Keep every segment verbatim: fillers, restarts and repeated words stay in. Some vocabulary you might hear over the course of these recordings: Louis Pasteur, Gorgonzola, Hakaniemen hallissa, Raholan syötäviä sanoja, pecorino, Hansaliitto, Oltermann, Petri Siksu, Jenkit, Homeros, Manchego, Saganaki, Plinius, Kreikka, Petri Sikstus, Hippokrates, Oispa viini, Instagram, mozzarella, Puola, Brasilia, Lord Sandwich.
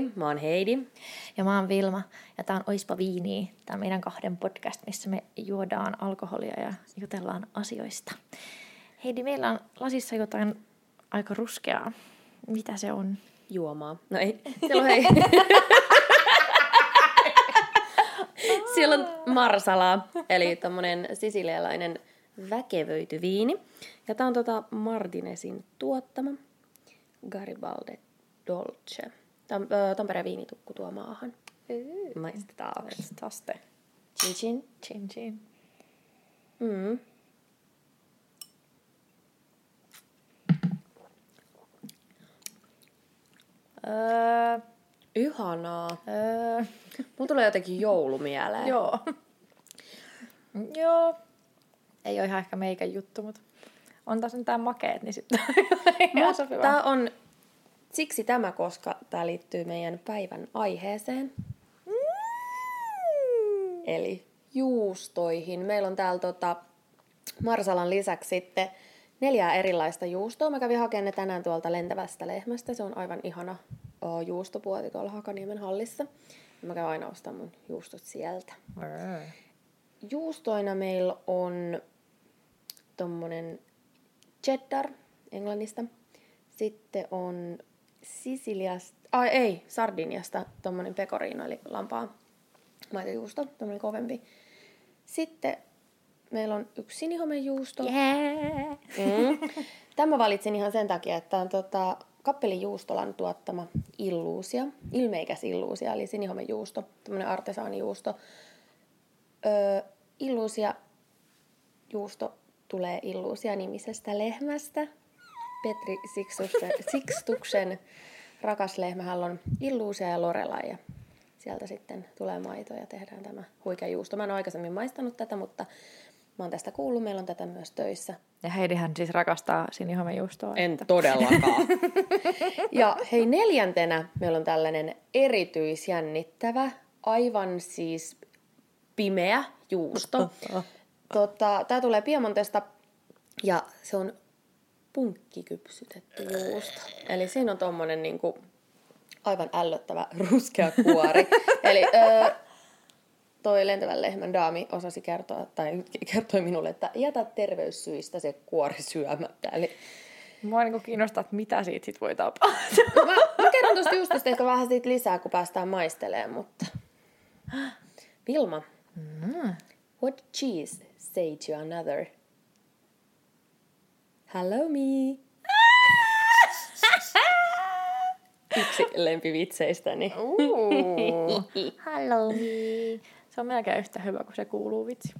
Moi, mä oon Heidi. Ja mä oon Vilma. Ja tää on Oispa viiniä. Tää on meidän kahden podcast, missä me juodaan alkoholia ja jutellaan asioista. Heidi, meillä on lasissa jotain aika ruskeaa. Mitä se on? Juomaa. No ei. Siellä on, hei. Siellä on marsalaa, eli tommonen sisilialainen väkevöity viini. Ja tää on tota Mardinesin tuottama Garibaldi Dolce. Tampereen viinitukku tuo maahan. Mm. Maistetaan. Maistetaan. Chin chin. Chin chin. Mm. Öö, ihanaa. Öö. Mulla tulee jotenkin joulumieleen. Joo. Joo. Ei ole ihan ehkä meikän juttu, mutta on taas tää makeet, niin sitten on tää on siksi tämä, koska tää liittyy meidän päivän aiheeseen. Mm. Eli juustoihin. Meillä on täällä tota marsalan lisäksi sitten neljää erilaista juustoa. Mä kävin hakemaan ne tänään tuolta lentävästä lehmästä. Se on aivan ihana o, juustopuoti tuolla Hakaniemen hallissa. Mä käyn aina ostamaan mun juustot sieltä. Mm. Juustoina meillä on tommonen cheddar Englannista. Sitten on Sisiliasta, ai ei, Sardiniasta tommonen pecorino, eli lampaa maitojuusto, tommonen kovempi. Sitten meillä on yksi sinihomejuusto. Yeah. Mm. Tämä valitsin ihan sen takia, että on tota Kappelin Juustolan tuottama illuusia, ilmeikäs illuusia, eli sinihomejuusto, tommonen artesaanijuusto. Öö, illuusia juusto tulee illuusia nimisestä lehmästä. Petri Sikstuksen rakas lehmä, hän on illuusia ja Lorelai. Ja sieltä sitten tulee maito ja tehdään tämä huikea juusto. Mä en ole aikaisemmin maistanut tätä, mutta mä oon tästä kuullut. Meillä on tätä myös töissä. Ja Heidihän siis rakastaa sinihomejuustoa. En että. Todellakaan. Ja hei, neljäntenä meillä on tällainen erityisjännittävä, aivan siis pimeä juusto. Tota, tää tulee Piemontesta ja se on punkki kypsytetty juusto. Eli siinä on tommonen niinku aivan ällöttävä ruskea kuori. Eli öö, toi lentävän lehmän daami osasi kertoa, tai kertoi minulle, että jätä terveyssyistä se kuori syömättä. Eli mua niinku kiinnostaa, että mitä siitä sit voi tapahtua. Mä, mä kerron tuosta juustosta ehkä vähän siitä lisää, kun päästään maistelemaan, mutta Vilma, mm. what cheese say to another? Halloumi! Yksi lempivitseistäni. Uh, halloumi! Se on melkein yhtä hyvä, kun se kuuluu vitsi.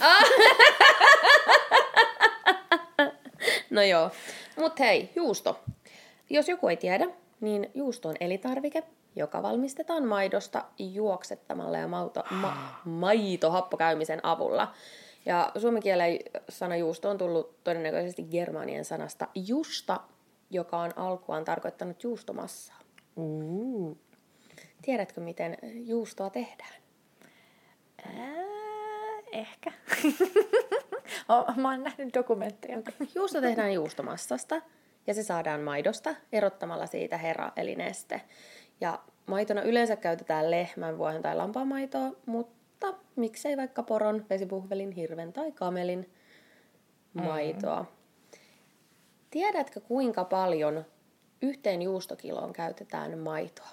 Ah. No joo. Mut hei, juusto. Jos joku ei tiedä, niin juusto on elintarvike, joka valmistetaan maidosta juoksettamalla ja mauto, ma, maitohappokäymisen avulla. Ja suomen kielen sana juusto on tullut todennäköisesti germaanien sanasta justa, joka on alkuaan tarkoittanut juustomassaa. Mm. Tiedätkö, miten juustoa tehdään? Ää, ehkä. Mä oon nähnyt dokumentteja. Juusto tehdään juustomassasta ja se saadaan maidosta erottamalla siitä hera eli neste. Ja maitona yleensä käytetään lehmän, vuohen tai lampaan maitoa, mutta mutta miksei vaikka poron, vesipuhvelin, hirven tai kamelin maitoa. Mm. Tiedätkö, kuinka paljon yhteen juustokiloon käytetään maitoa?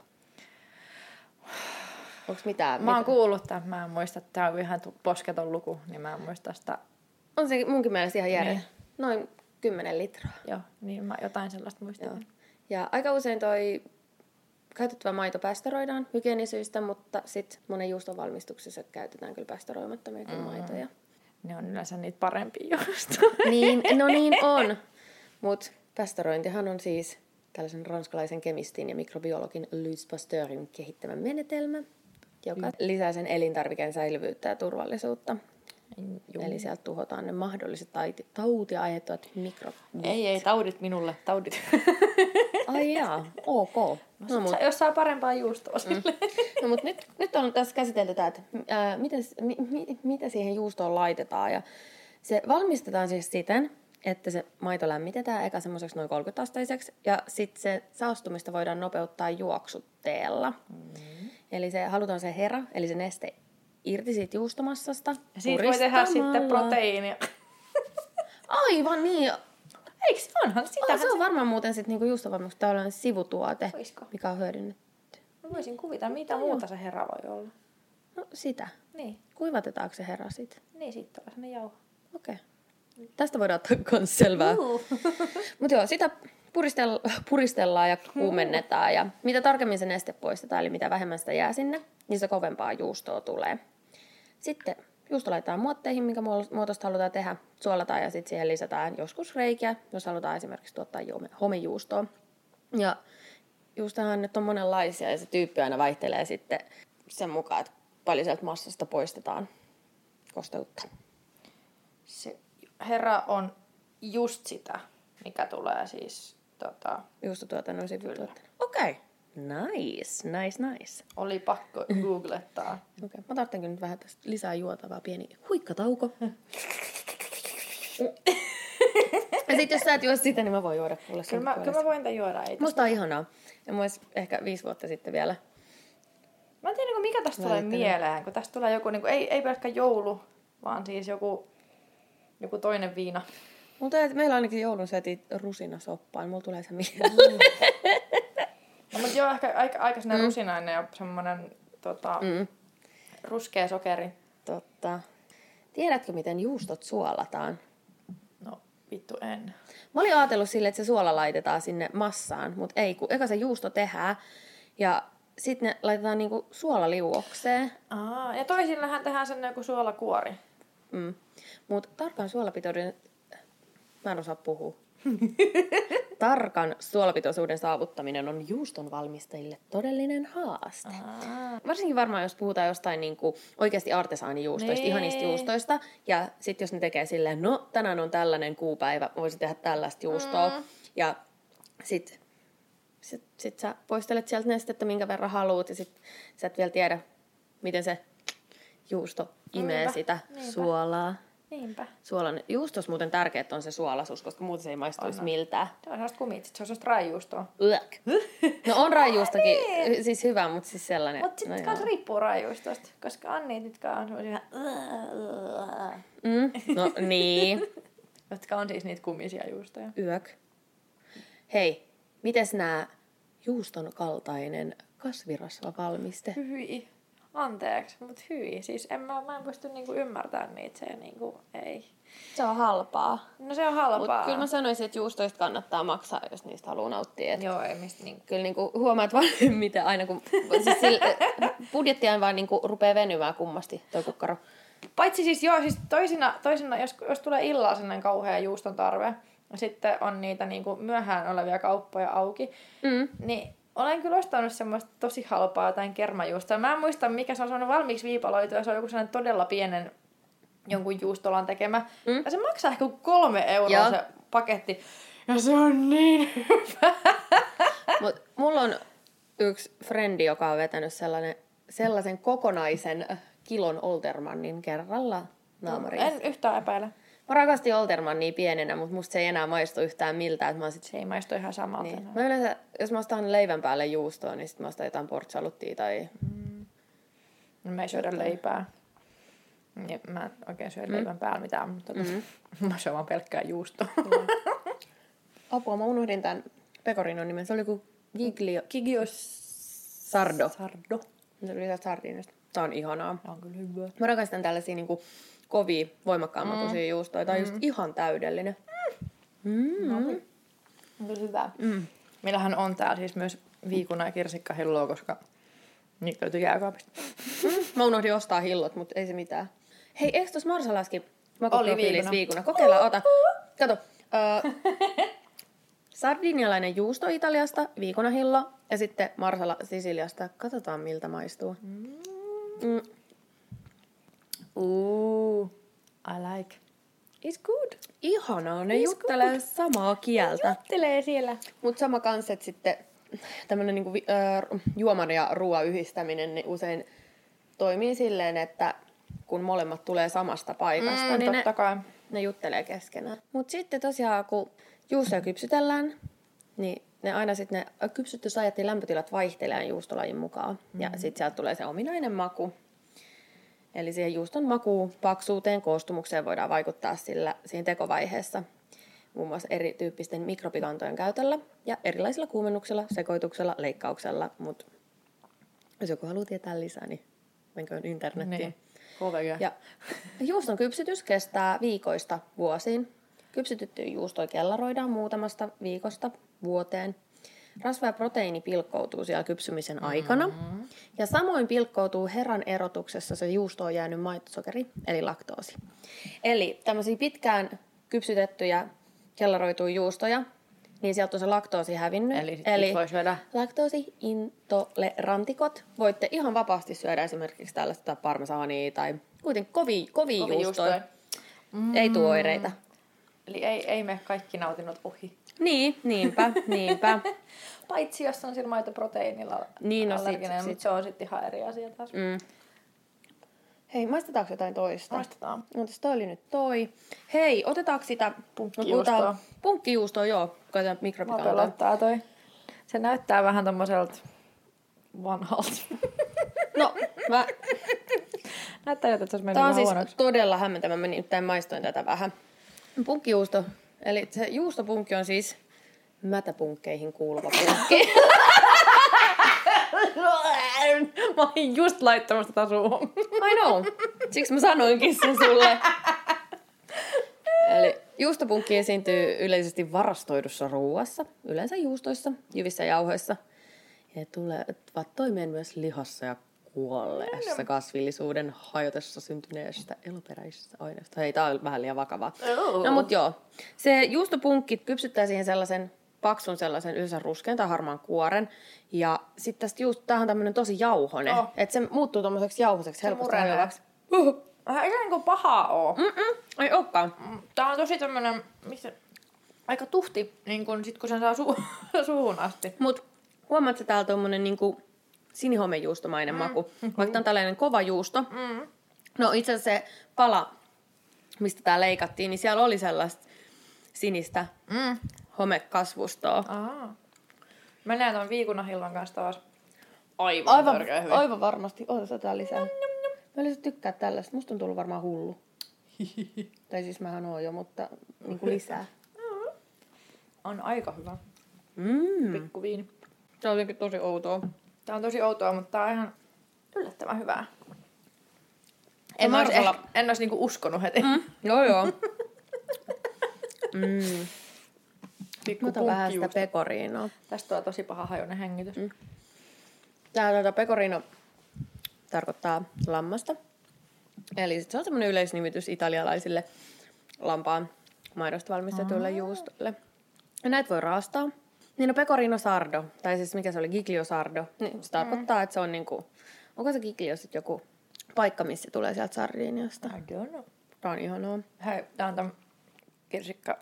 Onko mitään? Mä oon mitään? kuullut tämän, mä en muista, että tää on ihan posketon luku, niin mä en muista sitä. On se munkin mielestä ihan järjellä. Niin. Noin kymmenen litraa. Joo, niin mä jotain sellaista muistin. Joo. Ja aika usein toi käytettävä maito pästöroidaan hygienisyistä, mutta sitten monen juuston valmistuksessa käytetään kyllä pästöroimattomia mm. maitoja. Ne on yleensä niitä parempia juustoja. Niin, no niin on. Mutta pästörointihan on siis tällaisen ranskalaisen kemistin ja mikrobiologin Louis Pasteurin kehittämä menetelmä, joka lisää sen elintarvikeen säilyvyyttä ja turvallisuutta. Jum. Eli sieltä tuhotaan ne mahdolliset tautia aiheuttavat mikrobit. Ei, ei, taudit minulle, taudit. Ai jaa, ok. No, no, mut... Jos saa parempaa juustoa sille. Mm. No mutta nyt, nyt on tässä käsitelty tämä, että ää, mites, mi, mi, mitä siihen juustoon laitetaan. Ja se valmistetaan siis siten, että se maito lämmitetään eka semmoiseksi noin kolmekymmentä asteiseksi ja sitten se saastumista voidaan nopeuttaa juoksutteella. Mm-hmm. Eli se halutaan se hera, eli se neste irti siitä juustomassasta. Ja siitä voi tehdä sitten proteiinia. Aivan niin. Eikö se onhan sitä? Oh, se on varmaan muuten sitten niinku juustovalmistuksessa tällainen sivutuote, oisko? Mikä on hyödynnetty. Mä voisin kuvitella, mitä no, muuta se hera voi olla. No sitä. Niin. Kuivatetaanko se hera sitten? Niin, sitten on sellainen jauha. Okei. Okay. Tästä voidaan ottaa myös selvää. Uh. Mutta joo, sitä puristella, puristellaan ja kuumennetaan. Ja mitä tarkemmin se neste poistetaan, eli mitä vähemmän sitä jää sinne, niin se kovempaa juustoa tulee. Sitten juusto laitetaan muotteihin, minkä muotosta halutaan tehdä. Suolataan ja sitten siihen lisätään joskus reikiä, jos halutaan esimerkiksi tuottaa homejuustoa. Ja juustahan nyt on monenlaisia ja se tyyppi aina vaihtelee sitten sen mukaan, että paljon sieltä massasta poistetaan kosteutta. Se hera on just sitä, mikä tulee siis tota... juustotuotannon sivutuotannon. Okei. Okay. Nice, nice, nice. Oli pakko googlettaa. Okei, okay. Mä tarvitsen nyt vähän tästä lisää juotavaa, pieni huikkatauko. Ja sit jos sä et juo sitä, niin mä voin juoda kuule. Kyllä mä, kyllä mä voin tämän juoda. Ei musta on ihanaa. Ja mä ois ehkä viisi vuotta sitten vielä. Mä en tiedä, mikä tästä tulee mieleen, kun tästä tulee joku, niin kuin, ei, ei pelkkä joulu, vaan siis joku... Joku toinen viina. Mutta meillä ainakin joulun syötiin rusinasoppaa, niin mulla tulee se mieleen. Mm. No, mutta joo, ehkä aika, aika mm. rusinainen ja semmoinen tota, mm. ruskea sokeri. Totta. Tiedätkö, miten juustot suolataan? No, vittu en. Mä olin ajatellut silleen, että se suola laitetaan sinne massaan, mutta ei, kun eka se juusto tehdään ja sitten ne laitetaan niinku suolaliuokseen. Aa, ja toisillähän tehdään sen joku suolakuori. Mm. Mutta tarkan suolapitoisuuden... Mä en osaa puhua. Tarkan suolapitoisuuden saavuttaminen on juuston valmistajille todellinen haaste. Aa. Varsinkin varmaan, jos puhutaan jostain niinku oikeasti artesaanijuustoista, nee. ihanista juustoista. Ja sit jos ne tekee silleen, no tänään on tällainen kuupäivä, voisi tehdä tällaista juustoa. Mm. Ja sit, sit, sit sä poistelet sieltä nestettä, minkä verran haluut. Ja sit sä et vielä tiedä, miten se... Juusto imee niinpä, sitä niinpä. suolaa. Niinpä. Suolan, juustos muuten tärkeät on se suolasuus, koska muuten se ei maistuisi miltään. Se on sellaista kumit, se on sellaista raijuustoa. No on raijuustakin, niin. Siis hyvä, mutta siis sellainen. Mutta sitten no kanssa riippuu raijuustosta, koska Anni, jotka on sellaisia... Mm, no niin. Jotka on siis niitä kumisia juustoja. Yök. Hei, mites nää juuston kaltainen kasvirasvavalmiste? Hyi. Anteeksi, mutta hyi. Siis en mä, mä en pysty niinku ymmärtämään niitä. Se, niinku, ei. se on halpaa. No se on halpaa. Mutta kyllä mä sanoisin, että juustoista kannattaa maksaa, jos niistä haluaa nauttia. Et joo, ei mistä niinku. Kyllä niinku huomaat vaan, mitä aina kun... Siis sille, budjettiaan vaan niinku rupeaa venymään kummasti toi kukkaro. Paitsi siis joo, siis toisina, toisina jos, jos tulee illalla sellainen kauhea juuston tarve, ja sitten on niitä niinku myöhään olevia kauppoja auki, mm. niin... Olen kyllä ostanut semmoista tosi halpaa jotain kermajuustoa. Mä en muista, mikä se on semmoinen valmiiksi viipaloitu, ja se on joku sellainen todella pienen jonkun juustolan tekemä. Mm. Ja se maksaa ehkä kolme euroa joo. se paketti. Ja se on niin hyvä. Mut mulla on yksi frendi, joka on vetänyt sellainen, sellaisen kokonaisen kilon Oltermannin kerralla naamariin. En yhtään epäile. Mä rakastin Oltermannia pienenä, mutta musta se ei enää maistu yhtään miltään. Sit... Se ei maistu ihan samalta. Niin. Mä yleensä, jos mä ostan leivän päälle juustoa, niin sit mä ostan jotain portsaluttia tai... Mm. No mä ei syödä leipää. Ja mä en oikein syö mm. leivän päällä mitään, mutta mm-hmm. mä syön vaan pelkkää juustoa. Apua, mä unohdin tämän pecorinon nimen. Se oli kuin Giglio... Giglio Sardo. Sardo. Se oli sieltä Sardinista. Tää on ihanaa. Tää on kyllä hyvää. Mä rakastan tällaisia niinku... Kovia, voimakkaamman mm. tosia juustoja. Tämä on mm. just ihan täydellinen. Mm. No, niin. Kyllä hyvä. Mm. Meillähän on täällä siis myös viikuna ja kirsikkahilloa, koska niitä löytyy jääkaapista. Mm. Mä unohdin ostaa hillot, mutta ei se mitään. Hei, eikö tuossa Marsalaiskin makuprofiilis viikuna? Kokeillaan, ota. Kato. Ö, sardinialainen juusto Italiasta, viikunahillo. Ja sitten Marsala Sisiliasta. Katsotaan, miltä maistuu. Mm. Ooh, I like. It's good. Ihanaa, ne It's juttelee good. samaa kieltä. Ne juttelee siellä. Mutta sama kanssa, että sitten tämmöinen niinku, äh, juoman ja ruoan yhdistäminen niin usein toimii silleen, että kun molemmat tulee samasta paikasta, mm, niin totta ne kai. ne juttelee keskenään. Mutta sitten tosiaan, kun juustoja kypsytellään, niin ne aina sitten ne kypsytysajat ja lämpötilat vaihtelee juustolajin mukaan. Mm-hmm. Ja sitten sieltä tulee se ominainen maku. Eli siihen juuston makuun, paksuuteen, koostumukseen voidaan vaikuttaa sillä, siinä tekovaiheessa. Muun muassa erityyppisten mikrobikantojen käytöllä ja erilaisilla kuumennuksella, sekoituksella, leikkauksella. Mutta jos joku haluaa tietää lisää, niin menköön internettiin. Ja juuston kypsytys kestää viikoista vuosiin. Kypsytettyä juustoa kellaroidaan muutamasta viikosta vuoteen. Rasva ja proteiini pilkkoutuu siellä kypsymisen aikana. Mm-hmm. Ja samoin pilkkoutuu herran erotuksessa se juustoon jäänyt maitosokeri, eli laktoosi. Eli tämmöisiä pitkään kypsytettyjä kellaroituja juustoja, niin sieltä on se laktoosi hävinnyt. Eli, eli voi syödä laktoosiintolerantikot. Voitte ihan vapaasti syödä esimerkiksi tällaista parmesaania tai kuitenkin kovia, kovia, kovia juustoja. juustoja. Mm-hmm. Ei tule oireita. Eli ei, ei me kaikki nautinnot ohi. Niin, niinpä, niinpä. Paitsi jos on sillä maitoproteiinilla niin, no, allerginen, mutta se on sitten ihan eri asia taas. Mm. Hei, maistetaanko jotain toista? Maistetaan. No, toi oli nyt toi. Hei, otetaanko sitä punkkijuustoa? Punkkijuustoa, joo. Koitetaan mikrobikantaa. Mä pelottaa toi. Se näyttää vähän tommoselta vanhalta. No, mä... Näyttää jotain, että se olisi mennyt huonoksi. Tämä on siis todella hämmentävä. Mä nyt maistoin tätä vähän. Punkkijuusto. Eli se juustopunkki on siis mätäpunkkeihin kuuluva punkki. Mä olin just laittamassa tätä suuhun. I know. Siksi mä sanoinkin sen sulle. Eli juustopunkki esiintyy yleisesti varastoidussa ruuassa, yleensä juustoissa, jyvissä jauhoissa. Ja tulevat toimeen myös lihassa ja kuolleessa kasvillisuuden hajotessa syntyneestä eloperäisistä aineista. Hei, tää on vähän liian vakavaa. Oh. No mut joo. Se juustopunkki kypsyttää siihen sellaisen paksun sellaisen yleensä ruskean tai harmaan kuoren. Ja sit tästä juusto, tämähän on tämmönen tosi jauhonen. Oh. Että se muuttuu tommoseksi jauhoseksi helposti hajoavaksi. Uh. Ei se niinku pahaa oo. Mm-mm, ei ookaan. Tää on tosi tämmönen, missä, aika tuhti, niin kun sit kun sen saa su- suuhun asti. Mut huomaat sä täällä tommonen niinku sinihomejuustomainen mm. maku. Vaikka tämä on tällainen kova juusto. Mm. No itse asiassa se pala, mistä tämä leikattiin, niin siellä oli sellaista sinistä mm. homekasvustoa. Aha. Mä näen tuon viikunahillan kanssa taas aivan, aivan törkeä hyvin. Aivan varmasti. Oota, otetaan lisää. Nom, nom, nom. Mä olisin tykkää tällaista. Musta on tullut varmaan hullu. Tai siis mähän oon jo, mutta niin kuin lisää. On aika hyvä. Mm. Pikkuviini. Se on jotenkin tosi outoa. Tää on tosi outoa, mutta tää on ihan yllättävän hyvää. En ois olla... ehkä, en ois niinku uskonut heti. Mm. Joo joo. mm. Pikku vähän sitä pecorinoa. Tästä tulee tosi paha hajuinen hengitys. Mm. Tää tuota pecorino tarkoittaa lammasta. Eli se on semmoinen yleisnimitys italialaisille lampaan maidosta valmistetuille mm. juustoille. Ja näitä voi raastaa. Niin no pecorino sardo, tai siis mikä se oli, Giglio Sardo, niin se tarkoittaa, mm. että se on niinku, onko se Giglio sitten joku paikka, missä tulee sieltä Sardiniasta? I don't know. Tää on ihanaa. Hei, tää on tämän kirsikka,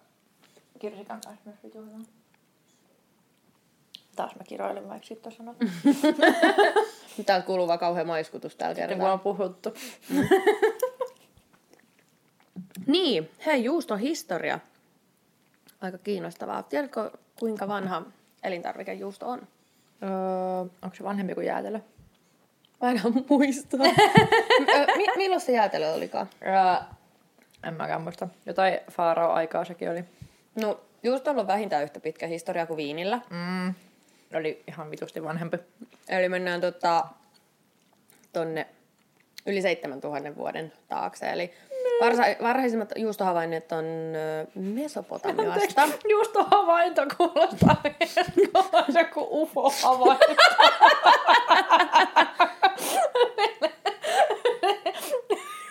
kirsikan kanssa myös vituillaan. Taas mä kiroilen, vaikka sit on sanottu. Täältä kuuluu vaan kauhean maiskutus tällä kertaa. Sitten kun on puhuttu. Niin, hei, juuston historia. Aika kiinnostavaa. Tiedätkö... Kuinka vanha elintarvikejuusto on? Öö, onko se vanhempi kuin jäätelö? Mä en muista. M- milloin se jäätelö olikaan? Öö, en mäkään muista. Jotain faarao-aikaa sekin oli. No, juustolla on vähintään yhtä pitkä historia kuin viinillä. Mm, oli ihan vitusti vanhempi. Eli mennään tota, tonne yli seitsemäntuhannen vuoden taakse. Eli Varsa- varhaisimmat juustohavainnot on Mesopotamiasta. Juustohavainto kuulostaa niin, että on kuin U F O-havainto.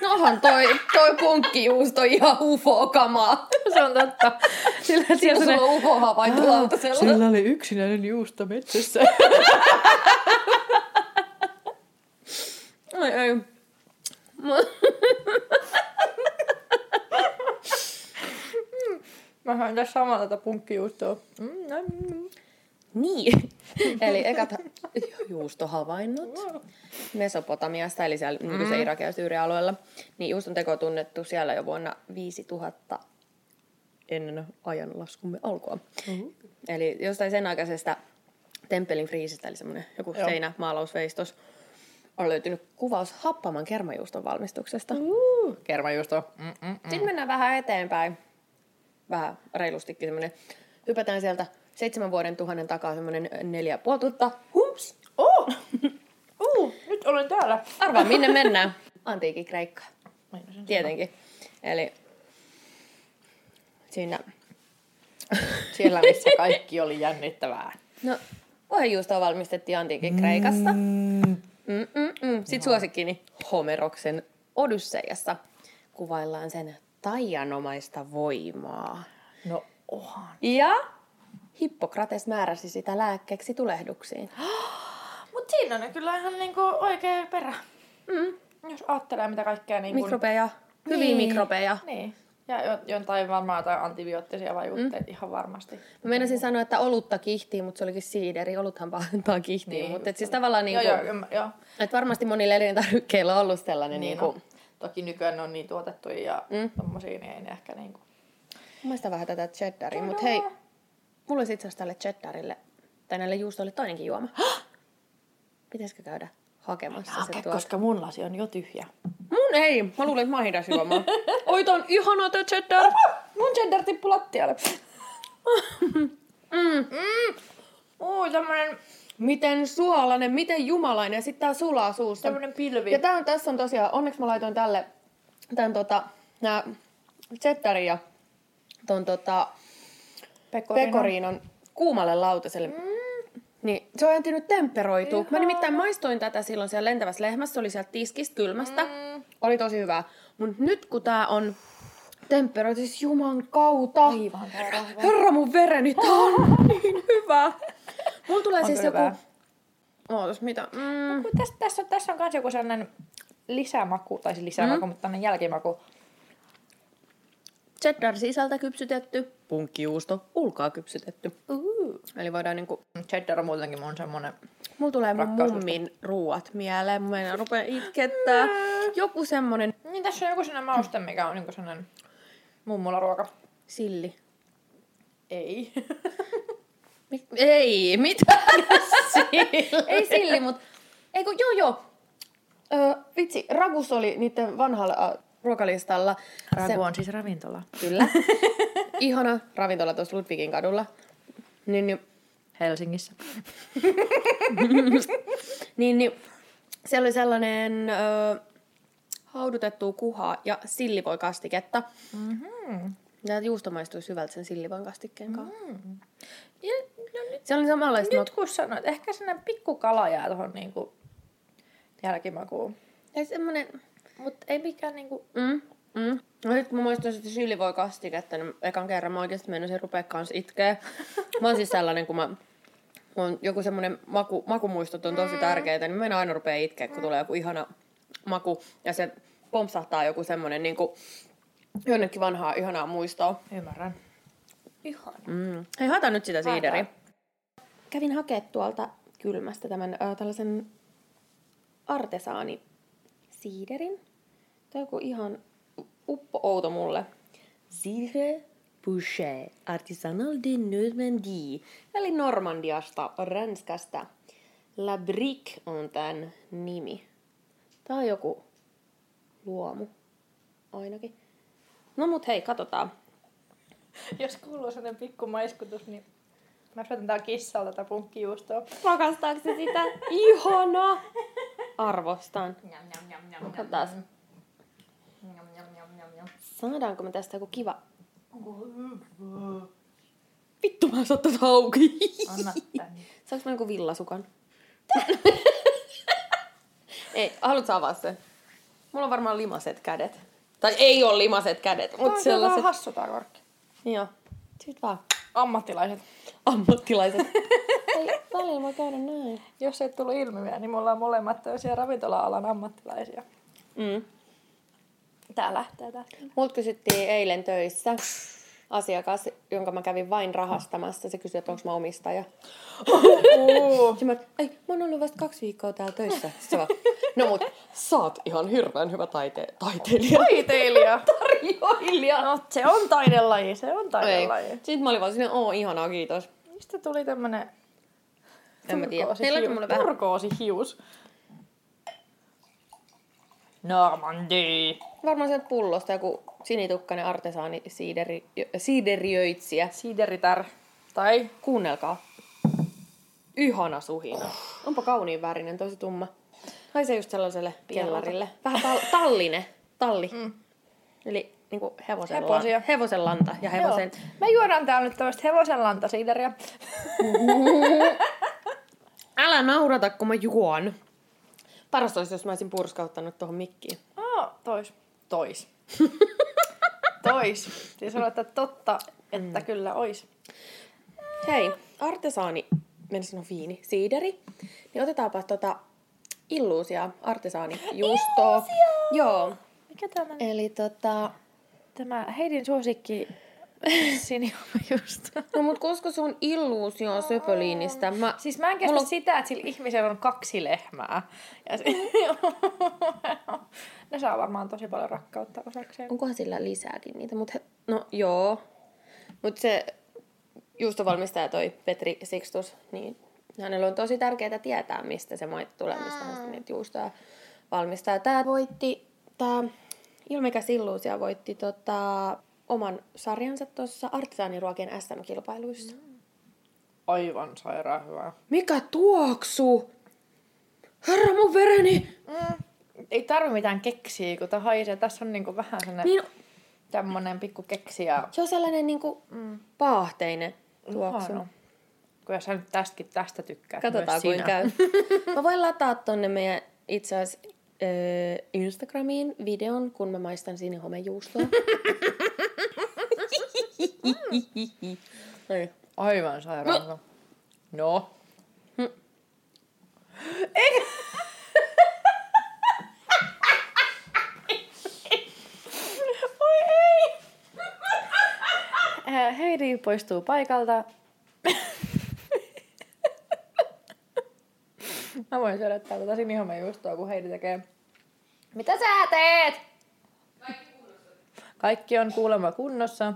No onhan toi, toi punkkijuusto ihan U F O-kamaa. Se on totta. Sillä, Sillä sulla on U F O-havainto lautasella. Sillä oli yksinäinen juusto metsässä. Ai ei. Mä sain tässä samaa tätä punkkijuustoa. Mm, mm, mm. Niin. Eli ekat juustohavainnot Mesopotamiasta, eli siellä nykyisen Irakia ja Syyria-alueella. Niin juuston teko on tunnettu siellä jo vuonna viisituhatta ennen ajanlaskumme alkua. Mm-hmm. Eli jostain sen aikaisesta temppelin friisistä, eli semmoinen joku Joo. seinämaalausveistos, on löytynyt kuvaus happaman kermajuuston valmistuksesta. Uh, kermajuusto. Mm-mm-mm. Sitten mennään vähän eteenpäin. Vähän reilustikin semmoinen. Hypätään sieltä seitsemän vuoden tuhannen takaa semmoinen neljä puoltutta. Hups! Oh! Uh, nyt olen täällä. Arvaa, minne mennään. Antiikin Kreikkaan. Tietenkin. Eli siinä. Siellä, missä kaikki oli jännittävää. No, ohjejuustoa valmistettiin antiikin Kreikassa. Mm. Mm-mm-mm. Sitten suosikkini Homeroksen Odysseiassa kuvaillaan sen taianomaista voimaa. No ohan. Ja Hippokrates määräsi sitä lääkkeeksi tulehduksiin. Mutta siinä on kyllä ihan niinku oikea perä. Mm. Jos ajattelee mitä kaikkea. Niin kun... Mikrobeja. Hyviä niin. mikrobeja. Niin. Ja jotain varmaan jotain antibioottisia vaikutteita mm. ihan varmasti. Mä meinasin sanoa, että olutta kihtii, mutta se olikin siideri. Oluthan pahentaa kihtiä, niin, mutta et siis tavallaan niin kuin... Että varmasti monilla elintarvikkeilla on ollut sellainen niin kuin... No. Toki nykyään on niin tuotettuja ja mm. tommosia, niin ei ne ehkä niin kuin... Mä maistan vähän tätä cheddaria, mutta hei, mulla olisi itse asiassa tälle cheddarille, tai näille juustoille toinenkin juoma. Pitäisikö käydä hakemassa Hake, se tuolta? Koska mun lasi on jo tyhjä. Mun ei. Mä luulin, että mä hidas juomaan. Oi, tää on ihanaa tää cheddar. Mun cheddar tippu lattialle. mm. Mm. Oi, tämmönen... Miten suolainen, miten jumalainen. Ja sit tää sulaa suussa. Tämmönen pilvi. Ja tää on, tässä on tosiaan... Onneksi mä laitoin tälle... Tän tota... Nää... Cheddarin ja... Ton tota... Pecorino. Pecorinon kuumalle lautaselle. Mm. Niin, se on nyt temperoitu. Ihan. Mä nimittäin maistoin tätä silloin siellä lentävässä lehmässä. Se oli sieltä tiskistä kylmästä. Mm. Oli tosi hyvää. Mut nyt kun tää on temperoitu, siis juman kautta. Aivan, herra, herra mun vereni, tää on niin hyvää. Mulla tulee on siis hyvää. Joku... Ootas, mitä? Mm. No, tässä, tässä, on, tässä on kans joku sellainen lisämaku, tai siis lisämaku, mm. mutta tämmönen jälkimaku. Cheddar sisältä kypsytetty, punkkijuusto ulkaa kypsytetty. Uhu. Eli voidaan niinku... Cheddar on muutenkin mun semmonen... Mulla tulee mun mummin ruuat mieleen. Mä en rupea itkettää. Joku semmonen... Niin tässä on joku sellainen mauste, mikä on niinku sellainen mummola ruoka. Silli. Ei. Mit? Ei, mitä? Silli. Ei silli, mut... Eiku, joo joo. Ö, vitsi, ragus oli niitten vanhalla... ruokalistalla. Ragu on se, siis ravintola. Kyllä. Ihana ravintola tuossa Ludwigin kadulla. Niin, niin. Helsingissä. niin, niin. Siellä oli sellainen ö, haudutettua kuhaa ja sillivoikastiketta. Mm-hmm. Ja juusto maistuisi hyvältä sen sillivoikastikkeen kanssa. Mm-hmm. Ja, no nyt, se oli samanlaista. Nyt kun sanoit, ehkä sellainen pikkukala jää tuohon niinku jälkimakuun. Ei semmoinen... Mut ei mikään niinku... Mm, mm. No sit mä muistan, että syli voi kastiketta, niin ekan kerran mä oikeesti menisin rupea kans itkeä. Mä oon siis sellainen, kun mä... Kun joku semmonen maku, makumuistot on tosi tärkeitä, niin mä en aina rupea itkeä, kun tulee joku ihana maku. Ja se pompsahtaa joku semmonen niinku... Jonnekin vanhaa, ihanaa muistoa. Ymmärrän. Ihana. Mm. Hei, haeta nyt sitä siideriä. Kävin hakea tuolta kylmästä tämän äh, tällaisen artesaani... siiderin. Tämä on joku ihan uppo-outo mulle. Cidre Boucher, artisanal de Normandie. Eli Normandiasta, Ranskasta. La Brique on tämän nimi. Tämä on joku luomu. Ainakin. No mut hei, katsotaan. Jos kuuluu sellainen pikku maiskutus, niin mä syötän täällä kissalta tätä punkkijuustoa. Rakastaanko se sitä? Ihana! Arvostan. Njam, njam, njam, njam, njam, taas. Njam, njam, njam, njam. Saadaanko me tästä joku kiva? Vittu, mä saat tätä auki. Anna tänne. Saanko mä joku villasukan? Ei, haluatko avaa sen? Mulla on varmaan limaset kädet. Tai ei ole limaset kädet, mutta sellaiset. Tämä on hassu tää korkki. Joo. Sitten vaan. Ammattilaiset. Ammattilaiset. Ei paljon voi käydä näin. Jos ei tullut ilmi vielä, niin me ollaan molemmat tämmöisiä ravintola-alan ammattilaisia. Mm. Tää lähtee tästä. Mut kysyttiin eilen töissä, asiakas, jonka mä kävin vain rahastamassa. Se kysyi, että onko mä omistaja. Ja mä, ei, mä oon ollut vasta kaksi viikkoa täällä töissä. Sä no mut, sä oot ihan hirveän hyvä taite- taiteilija. Taiteilija. Tarjoilija. No, se on taidelaji, se on taidelaji. Ei. Sitten mä olin vaan silleen, oo ihanaa, kiitos. Mistä tuli tämmönen turkoosi hius? Normandii. Varmaan sieltä pullosta joku sinitukkainen artesaani siideri, siideriöitsijä. Siideritar. Tai? Kuunnelkaa. Ihana suhina. Oh. Onpa kauniin värinen, tosi tumma. Haisee just sellaiselle kellarille. Vähän tal- talline. Talli. Mm. Eli niinku hevosen, lan- hevosen lanta ja hevosen... Joo. Me juodaan täällä nyt tämmöistä hevosen lantasiideriä. Älä naurata, kun mä juon. Paras olisi, jos mä olisin purskauttanut tuohon mikkiin. Oh, tois. Tois. Tois. Siis on, että totta, että mm. kyllä ois. Hei, artesaani, mennä sanoa viini, siideri. Niin otetaanpa tota illuusia, artesaani, juustoa. Illuusia! Joo. Mikä tämä? Eli tota... Tämä Heidin suosikki sinijuusto. No mut koska se on illuusio söpöliinistä. Mä... Siis mä en kestä on... sitä, että sillä ihmisellä on kaksi lehmää. Ja se... Ne saa varmaan tosi paljon rakkautta osakseen. Onkohan sillä lisääkin niitä? Mut he... No joo. Mut se juustovalmistaja toi Petri Sikstus, niin hänellä on tosi tärkeää tietää, mistä se maito tulee, mistä hän niitä juustoja valmistaa. Tää voitti, tää ilmekäs illuusia voitti tota... oman sarjansa tuossa artesaaniruokien S M-kilpailuissa. Mm. Aivan sairaan hyvää. Mikä tuoksu! Herra mun vereni! Mm. Ei tarvi mitään keksiä, kun tää haisee. Tässä on niinku vähän sellainen niin... tämmönen pikku keksiä. Se on sellainen niinku mm. paahteinen tuoksu. No, no. Kun jos sä nyt tästäkin tästä tykkäät. Katsotaan kuin käy. Mä voin lataa tonne meidän itse asiassa äh, Instagramiin videon, kun mä maistan sinihomejuustoa. Mm. Aivan sairaan. No. no. Mm. Ei. Oi ei. Äh, Heidi poistuu paikalta. Mä voin syödä täältä sinihomejuustoa, kun Heidi tekee. Mitä sä teet? Kaikki kunnossa. Kaikki on kuulemma kunnossa.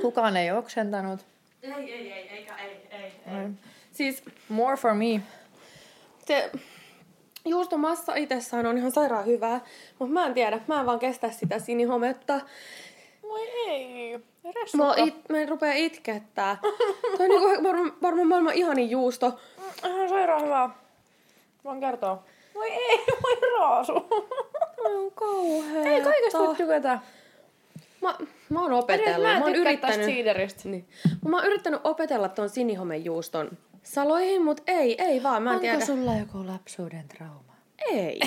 Kukaan ei oksentanut. Ei, ei, ei, ei, ei, ei, ei. Siis more for me. Se juustomassa itsessään on ihan sairaan hyvää, mutta mä en tiedä, mä en vaan kestä sitä sinihometta. Moi ei, mä, it, mä en rupea itkettää. Toi on niinku varmaan varma maailman ihanin juusto. Mm, ihan sairaan hyvää. Voin kertoa. Moi ei, moi raasu. Toi on kauheeta. Ei kaikesta voi tykätä. Mä, mä oon opetella. Mä, mä oon yrittänyt siideristä. Niin. Mä oon yrittänyt opetella ton sinihomejuuston saloihin, mut ei, ei vaan. Mä en Onko tiedä. Sulla joku lapsuuden trauma? Ei.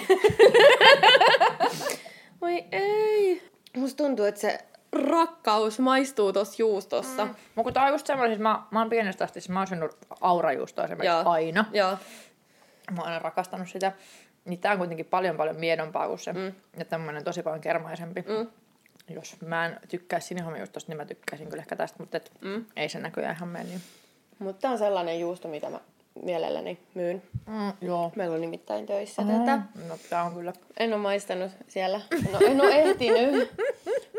Voi ei. Musta tuntuu, että se rakkaus maistuu tossa juustossa. Mm. Mä kun tää on just semmoinen, siis mä, mä oon pienestä asti, siis mä oon syönyt aurajuustoa esimerkiksi Joo. aina. Joo. Mä oon aina rakastanut sitä. Niin tää on kuitenkin paljon paljon miedompaa kuin se. Mm. Ja tämmönen tosi paljon kermaisempi. Mm. Jos mä en tykkää sinihomejuustosta, niin mä tykkäisin kyllä ehkä tästä, mutta et mm. ei se näköjään ihan mene. Niin. Mutta tää on sellainen juusto, mitä mä mielelläni myyn. Mm, joo. Meillä on nimittäin töissä mm. tätä. No tää on kyllä. En oo maistanut siellä. No en oo ehtinyt.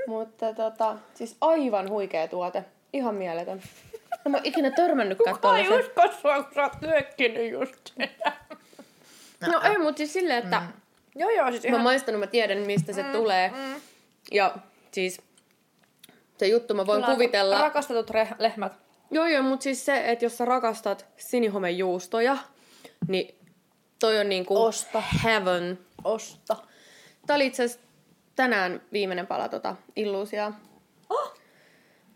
Mutta tota, siis aivan huikea tuote. Ihan mieletön. No mä oon ikinä törmännytkään tuollaisen. Kuka ei usko sua, kun sä oot nyökkinyt just sitä. No, no ei, mut siis silleen, että... Mm. Joo joo, siis ihan... Mä oon maistanut, mä tiedän mistä se mm, tulee. Mm. Ja... Siis se juttu mä voin Kyllä, kuvitella... Rakastetut re- lehmät. Joo, joo, mutta siis se, että jos sä rakastat sinihomejuustoja, niin toi on niinku... Osta. Heaven. Osta. Tää oli itse asiassa tänään viimeinen pala tota illuusiaa. Oh!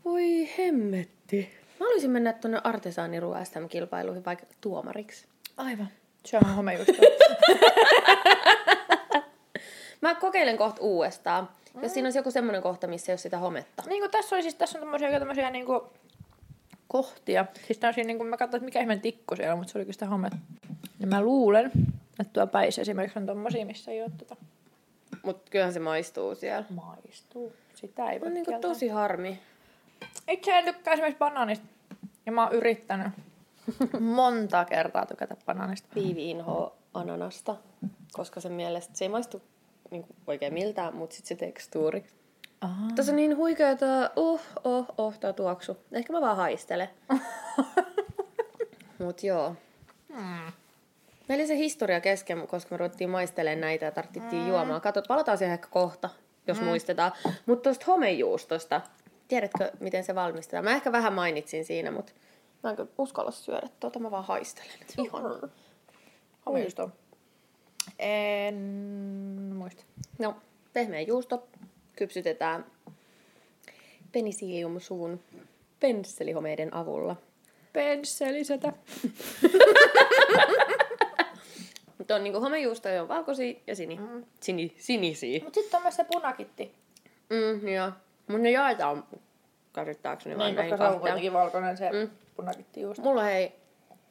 Voi hemmetti. Mä haluaisin mennä tonne artesaaniruoan S M-kilpailuihin vaikka tuomariksi. Aivan. Syöhän homejuustoa. Mä kokeilen kohta uudestaan. Mm. Jos siinä olisi joku semmoinen kohta, missä ei ole sitä hometta. Niin kuin tässä on siis, tässä on tämmöisiä, tämmöisiä niin kuin kohtia. Siis tää on siinä, niin kuin mä katsoin, että mikä ihmeen tikku siellä on, mutta se oli kyllä sitä hometta. Ja mä luulen, että tuo päissä esimerkiksi on tommosia, missä ei ole tätä. Mut kyllähän se maistuu siellä. Maistuu. Sitä ei voi kieltää. On niin kuin tosi harmi. Itse en tykkää esimerkiksi banaanista. Ja mä oon yrittänyt monta kertaa tykätä banaanista. Piivi inhoa ananasta, koska sen mielestä se ei maistu niin oikein miltään, mutta sitten se tekstuuri. Aha. Tässä on niin huikea tää, oh, oh, oh, tää tuoksu. Ehkä mä vaan haistelen. Mut joo. Hmm. Meillä oli se historia kesken, koska me ruvettiin maistelemaan näitä ja tarvittiin mm. juomaan. Kato, palataan siihen ehkä kohta, jos mm. muistetaan. Mutta tuosta homejuustosta, tiedätkö, miten se valmistetaan? Mä ehkä vähän mainitsin siinä, mutta mä en uskalla syödä tuota, mä vaan haistelen. Ihan. Homejuusto. En muista. No, pehmeä juusto kypsytetään penisiliumsuvun pensselihomeiden avulla. Pensselisetä. Mutta on niinku homejuustoja, on valkoisia ja sini. Mm. Sini, sinisiä. Mutta sitten on myös se punakitti. Mm, joo. Mutta ne jaetaan käsittääkseni vaan näin kahtia. Niin, koska se on kuitenkin valkoinen se mm. punakittijuusto. Mulla hei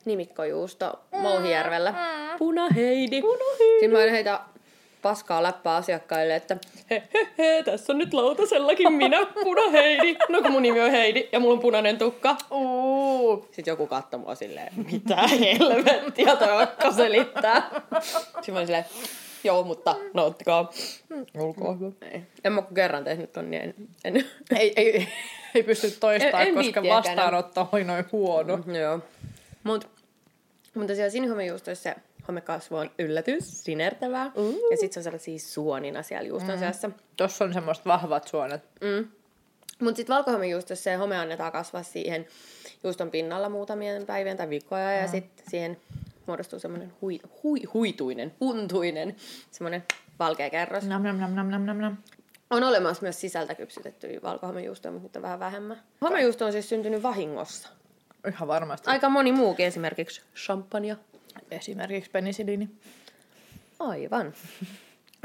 nimikkojuusto mm. Mouhijärvellä. Mm. Punaheidi. Punaheidi. Siinä mä aina heitä paskaa läppää asiakkaille, että he, he, he, tässä on nyt lautasellakin minä, punaheidi. No kun mun nimi on Heidi ja mulla on punainen tukka. Ooh. Sitten joku katsoi mua silleen, mitä helvettiä toi Okko selittää. Sitten mä olin silleen, joo, mutta nauttikaa. Olkaa hyvä. En mä kun kerran tehnyt on, niin en, en. Ei, ei, ei pysty toistamaan, en, en koska vastaanotto oli noin huono. Mm, joo. Mut, mutta siellä sinihomejuustoissa se homekasvu on yllätys, sinertävää. Mm. Ja sit se on sellaisia suonina siellä juuston mm. seassa. Tossa on semmoista vahvat suonat. Mm. Mut sit valkohomejuustossa se home annetaan kasvaa siihen juuston pinnalla muutamien päivien tai viikkoja. Mm. Ja sit siihen muodostuu semmonen hui, hui, huituinen, huntuinen, semmonen valkea kerros. Nam, nam, nam, nam, nam, nam. On olemassa myös sisältä kypsytettyä valkohomejuustoja, mutta nyt on vähän vähemmän. Homejuusto on siis syntynyt vahingossa. Ihan varmasti. Aika moni muukin, esimerkiksi champagne. Esimerkiksi penisiliini. Aivan.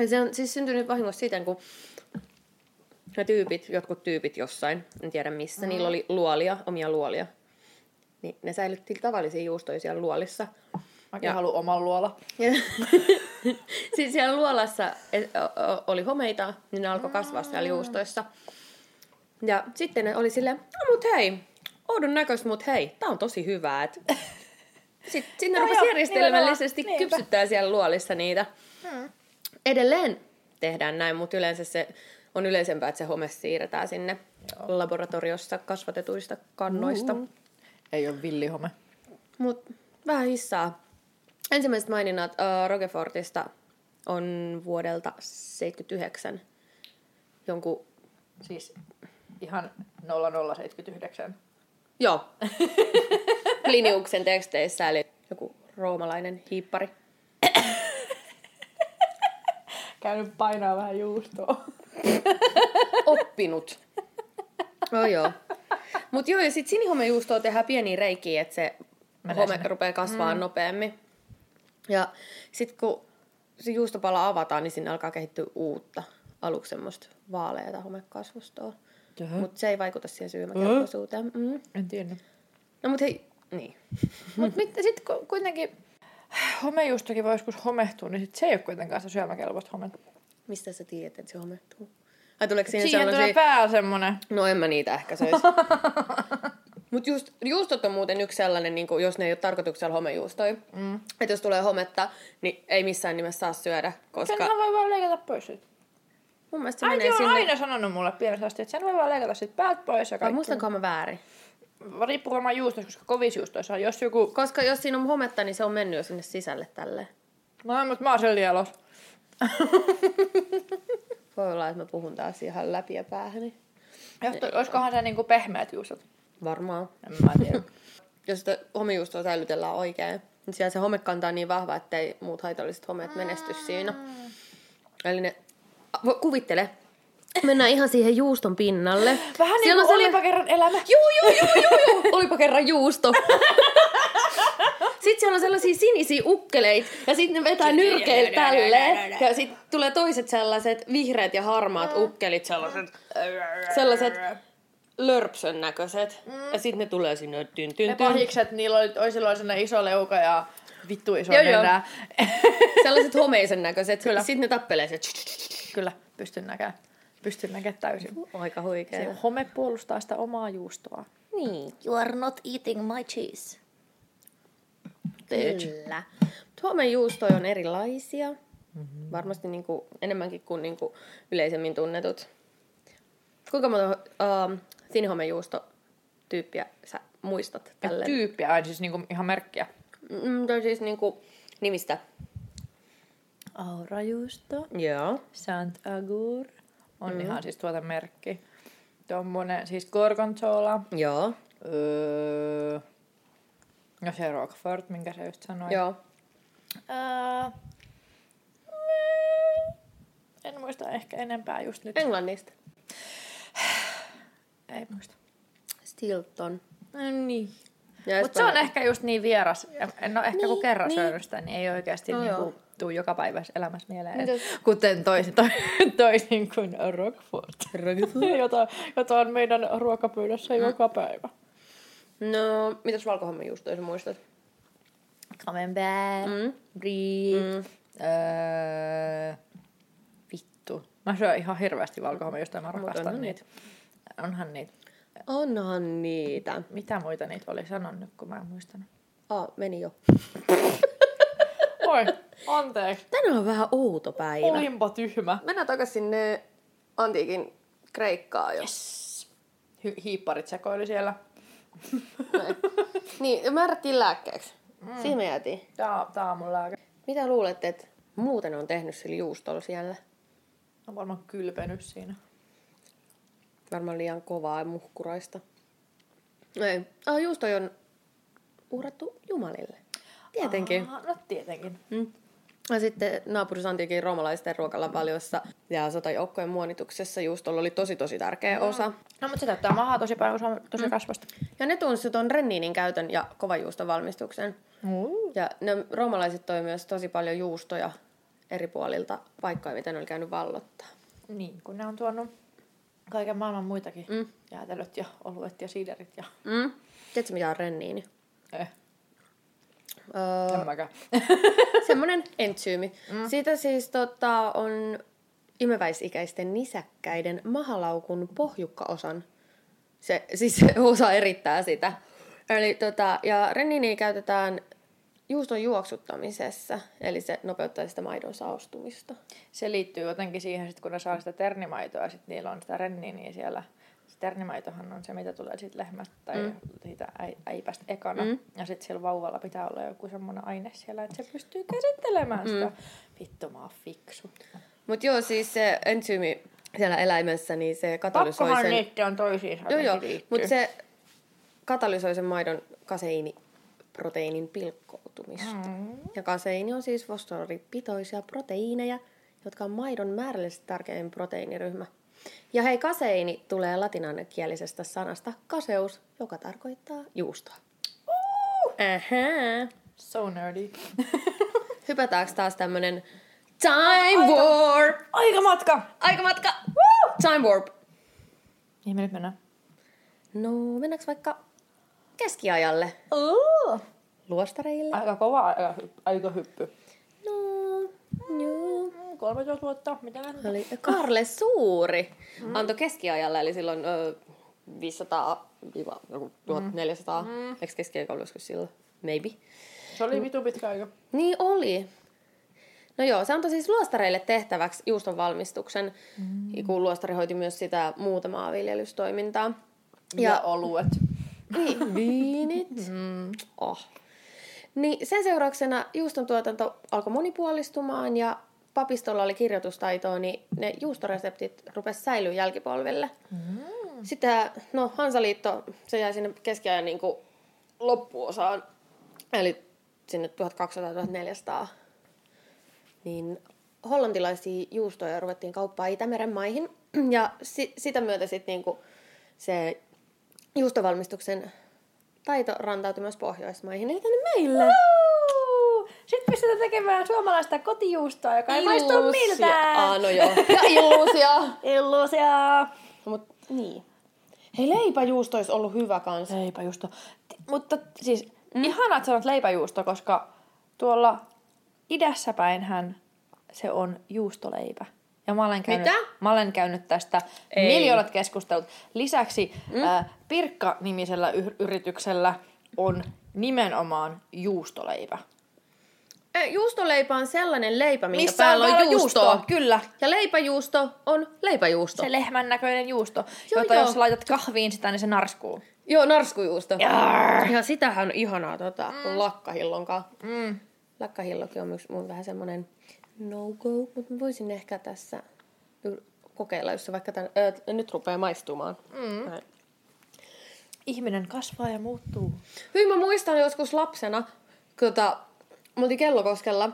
Se on siis syntynyt vahingossa siitä, kun ne tyypit, jotkut tyypit jossain, en tiedä missä, mm. niillä oli luolia, omia luolia. Niin ne säilytti tavallisia juustoja siellä luolissa. Mäkin haluan oman luola. Siis siellä luolassa oli homeita, niin ne alkoi kasvaa siellä juustoissa. Ja sitten ne oli silleen, no mut hei, oudon näköistä, mut hei, tää on tosi hyvää, et sitten sinne no rupesi järjestelmällisesti niin kypsyttää siellä luolissa niitä. Hmm. Edelleen tehdään näin, mutta yleensä se on yleisempää, että se home siirretään sinne Joo. laboratoriossa kasvatetuista kannoista. Mm-hmm. Ei ole villihome. Mut vähän hissaa. Ensimmäiset maininnat uh, Roquefortista on vuodelta seitsemänkymmentäyhdeksän. Jonkun siis ihan nolla nolla seitsemänkymmentäyhdeksän. Joo. Pliniuksen teksteissä, eli joku roomalainen hiippari. Käynyt painaa vähän juustoa. Oppinut. No joo. Mut joo, ja sit sinihomejuustoa tehdään pieniä reikiä, että se Mene home sinne. Rupeaa kasvaa mm. nopeammin. Ja sit kun se juustopala avataan, niin sinne alkaa kehittyä uutta. Aluksi semmoista vaaleata homekasvustoa. Mut se ei vaikuta siihen syymäkelpoisuuteen. Mm. En tiedä. No mut hei, niin. Mut sitten kuitenkin homejuustokin voi joskus homehtua, niin sit se ei ole kuitenkaan sitä syömäkelpoista hometta. Mistä sä tiedät, että se homehtuu? Ai tuleeko siihen, siihen sellaisia... Siihen tulee pää semmonen. No en mä niitä ehkä söisi. Mut just, juustot on muuten yksi sellainen, niin kun, jos ne ei ole tarkoituksella homejuustoja. Mm. Että jos tulee hometta, niin ei missään nimessä saa syödä, koska... Senhän voi vaan leikata pois siitä. Mun mielestä se Ai, menee sinne... Äiti on aina sanonut mulle pienestä asti, että sen voi vaan leikata siitä päältä pois ja kaikki. Vai muistankohan mä väärin? Riippuu varmaan juustoista, koska kovisjuustoissa on jos joku... Koska jos siinä on hometta, niin se on mennyt jo sinne sisälle tälleen. No, mutta mä oon sen lielos. Voi olla, että mä puhun taas ihan läpi ja päähäni. Johto, olisikohan se niinku pehmeät juustot? Varmaan. En mä tiedä. Jos sitä homejuustoa säilytellään oikein, niin siellä se home kantaa niin vahva, ettei muut haitalliset homeet menesty siinä. Eli ne... Kuvittele. Mennään ihan siihen juuston pinnalle. Vähän niin kuin olipa kerran elämä. Juu, juu, juu, juu, juu. Olipa kerran juusto. Sitten siellä on sellaisia sinisiä ukkeleita ja sitten ne vetää nyrkeillä tälleen. Ja sitten tulee toiset sellaiset vihreät ja harmaat ukkelit. Sellaiset, sellaiset lörpsön näköiset. Ja sitten ne tulee sinne tyn, tyn, tyn. Ne pahikset, niillä oli, oli silloin sellainen iso leuka ja vittu iso nenä. Sellaiset homeisen näköiset. Kyllä. Sitten ne tappelee. Kyllä, pystyn näkemään. pystyn näkemään täysin. Aika huikea. Se home puolustaa sitä omaa juustoa. Niin. You are not eating my cheese. Kyllä. Suomen juustoja on erilaisia. Mm-hmm. Varmasti niin kuin, enemmänkin kuin, niin kuin yleisemmin tunnetut. Kuinka monta uh, sinihomejuustotyyppiä sä muistat tälle? Tyyppiä, ai siis niinku ihan merkkiä. Mm, tai siis niinku nimistä. Aura-juusto. Joo. Santagur. On mm. ihan siis tuota merkki. Tuommoinen, siis gorgonzola. Joo. Öö, no se Roquefort, minkä sä just sanoit. Joo. Öö, en muista ehkä enempää just nyt. Englannista. Ei muista. Stilton. No niin. Mutta se on ehkä just niin vieras. No ehkä niin, kun kerran niin. Syödystä, niin ei oikeasti no niinku tule joka päivä elämässä mieleen. Mitäs? Kuten toisin to, toisin kuin Roquefort, jota, jota on meidän ruokapöydässä no. joka päivä. No, mitäs valkohammajuustoja sä muistat? Camembert, mm. brie, mm. öö, vittu. Mä syön ihan hirveästi valkohammajuustoja, mä rakastan on niitä. niitä. Onhan niitä. Onhan niitä. Mitä muita niitä oli sanonut, kun mä en muistanut? Aa, meni jo. Oi, anteeksi. Tänään on vähän outo päivä. Olinpa tyhmä. Mennään takaisin sinne antiikin Kreikkaan jo. Yes. Hi- hiipparit sekoili siellä. Niin, määrättiin lääkkeeksi. Mm. Siinä me jäätiin. Tää, tää on mun lääke. Mitä luulette, että muuten on tehnyt sillä juustolla siellä? On varmaan kylpenyt siinä. Varmaan liian kovaa ja muhkuraista. Ei. Ah, juustoja on uhrattu jumalille. Tietenkin. Aa, no tietenkin. Mm. Ja sitten naapurisantiikin roomalaisten ruokalapaljossa ja sotajoukkojen muonituksessa juustolla oli tosi tosi tärkeä osa. No, no mutta se täyttää mahaa tosi paljon, koska on tosi mm. rasvasta. Ja ne tunsi tuon renninin käytön ja kovajuuston valmistuksen. Mm. Ja ne roomalaiset toi myös tosi paljon juustoja eri puolilta paikkoja, mitä ne oli käynyt vallottaa. Niin, kun ne on tuonut... Kaiken maailman muitakin. Mm. Jäätelöt ja oluet ja siiderit ja... Mm. Tiedätkö mitä on renniini? Eh. Öö, en mäkään. Semmoinen entsyymi. Mm. Siitä siis tota, on imeväisikäisten nisäkkäiden mahalaukun pohjukkaosan. Se, siis se osa erittää sitä. Eli, tota, ja renniiniä käytetään juuston juoksuttamisessa. Eli se nopeuttaa sitä maidon saostumista. Se liittyy jotenkin siihen, että kun ne saa sitä ternimaitoa ja sitten niillä on sitä renniiniä siellä. Se ternimaitohan on se, mitä tulee siitä lehmästä tai mm. siitä äipästä ekana. Mm. Ja sitten siellä vauvalla pitää olla joku semmoinen aine siellä, että se pystyy käsittelemään mm. sitä. Vittu, mä oon fiksu. Mut joo, siis se entsyymi siellä eläimessä, niin se katalysoi sen... Pakkohan niitä on toisiinsa. Joo, joo. Mut se katalysoi sen maidon kaseini. Proteiinin pilkkoutumista. Mm. Ja kaseini on siis fosforipitoisia proteiineja, jotka on maidon määrällisesti tärkein proteiiniryhmä. Ja hei, kaseini tulee latinankielisestä sanasta kaseus, joka tarkoittaa juustoa. Uh! Ähä. So nerdy. Hypätäänkö taas tämmönen time Aika. warp? Aikamatka! Aikamatka! Woo! Time warp! Mihin me nyt mennään? No, mennäänkö vaikka... Keskiajalle. Oh. Luostareille. Aika kova aika, aika hyppy. No, joo. kolmetoista vuotta, mitä nähdään? Oli Karle Suuri mm. antoi keskiajalla, eli silloin ö, viisisataa tuhatneljäsataa. Mm. Eikö keskiaika ollut joskus silloin? Maybe. Se oli vitun pitkä aika. Niin oli. No joo, se antoi siis luostareille tehtäväksi juuston valmistuksen, mm. kun luostari hoiti myös sitä muutamaa viljelystoimintaa. Ja, ja oluet. Niin, viinit. Mm. Oh. Niin sen seurauksena juuston tuotanto alkoi monipuolistumaan ja papistolla oli kirjoitustaitoa, niin ne juustoreseptit rupesi säilyä jälkipolvelle. Mm. Sitä, no Hansaliitto, se jäi sinne keskiajan niin kuin loppuosaan, eli sinne tuhatkaksisataa neljäsataa. Niin hollantilaisia juustoja ruvettiin kauppaan Itämeren maihin ja si- sitä myötä sitten niin kuin se... Juustovalmistuksen taito rantautui myös Pohjoismaihin, eli tänne meillä. Wow! Sitten pystytään tekemään suomalaista kotijuustoa, joka ei maistu miltään. Ah, no joo. Ja illuusia. Illuusia. No, mut, niin. Hei, leipäjuusto olisi ollut hyvä kanssa. Leipäjuusto. T- mutta siis mm. ihanat sanot leipäjuusto, koska tuolla idässä päinhän se on juustoleipä. Ja mä olen käynyt, mä olen käynyt tästä miljoonat keskustelut. Lisäksi mm. äh, Pirkka-nimisellä y- yrityksellä on nimenomaan juustoleipä. Juustoleipä on sellainen leipä, minkä missä päällä on, on juustoa. juustoa. Kyllä. Ja leipäjuusto on leipäjuusto. Se lehmän näköinen juusto, joo, jota joo. jos laitat kahviin sitä, niin se narskuu. Joo, narskujuusto. Jarr. Ja sitähän on ihanaa tota, mm. lakkahillonkaan. Mm. Lakkahillokin on myös mun vähän semmoinen no-go, mutta mä voisin ehkä tässä kokeilla, jos se vaikka tämän, äh, nyt rupeaa maistumaan. Mm. Ihminen kasvaa ja muuttuu. Hyvin mä muistan joskus lapsena, kun tota... Mä oltiin Kellokoskella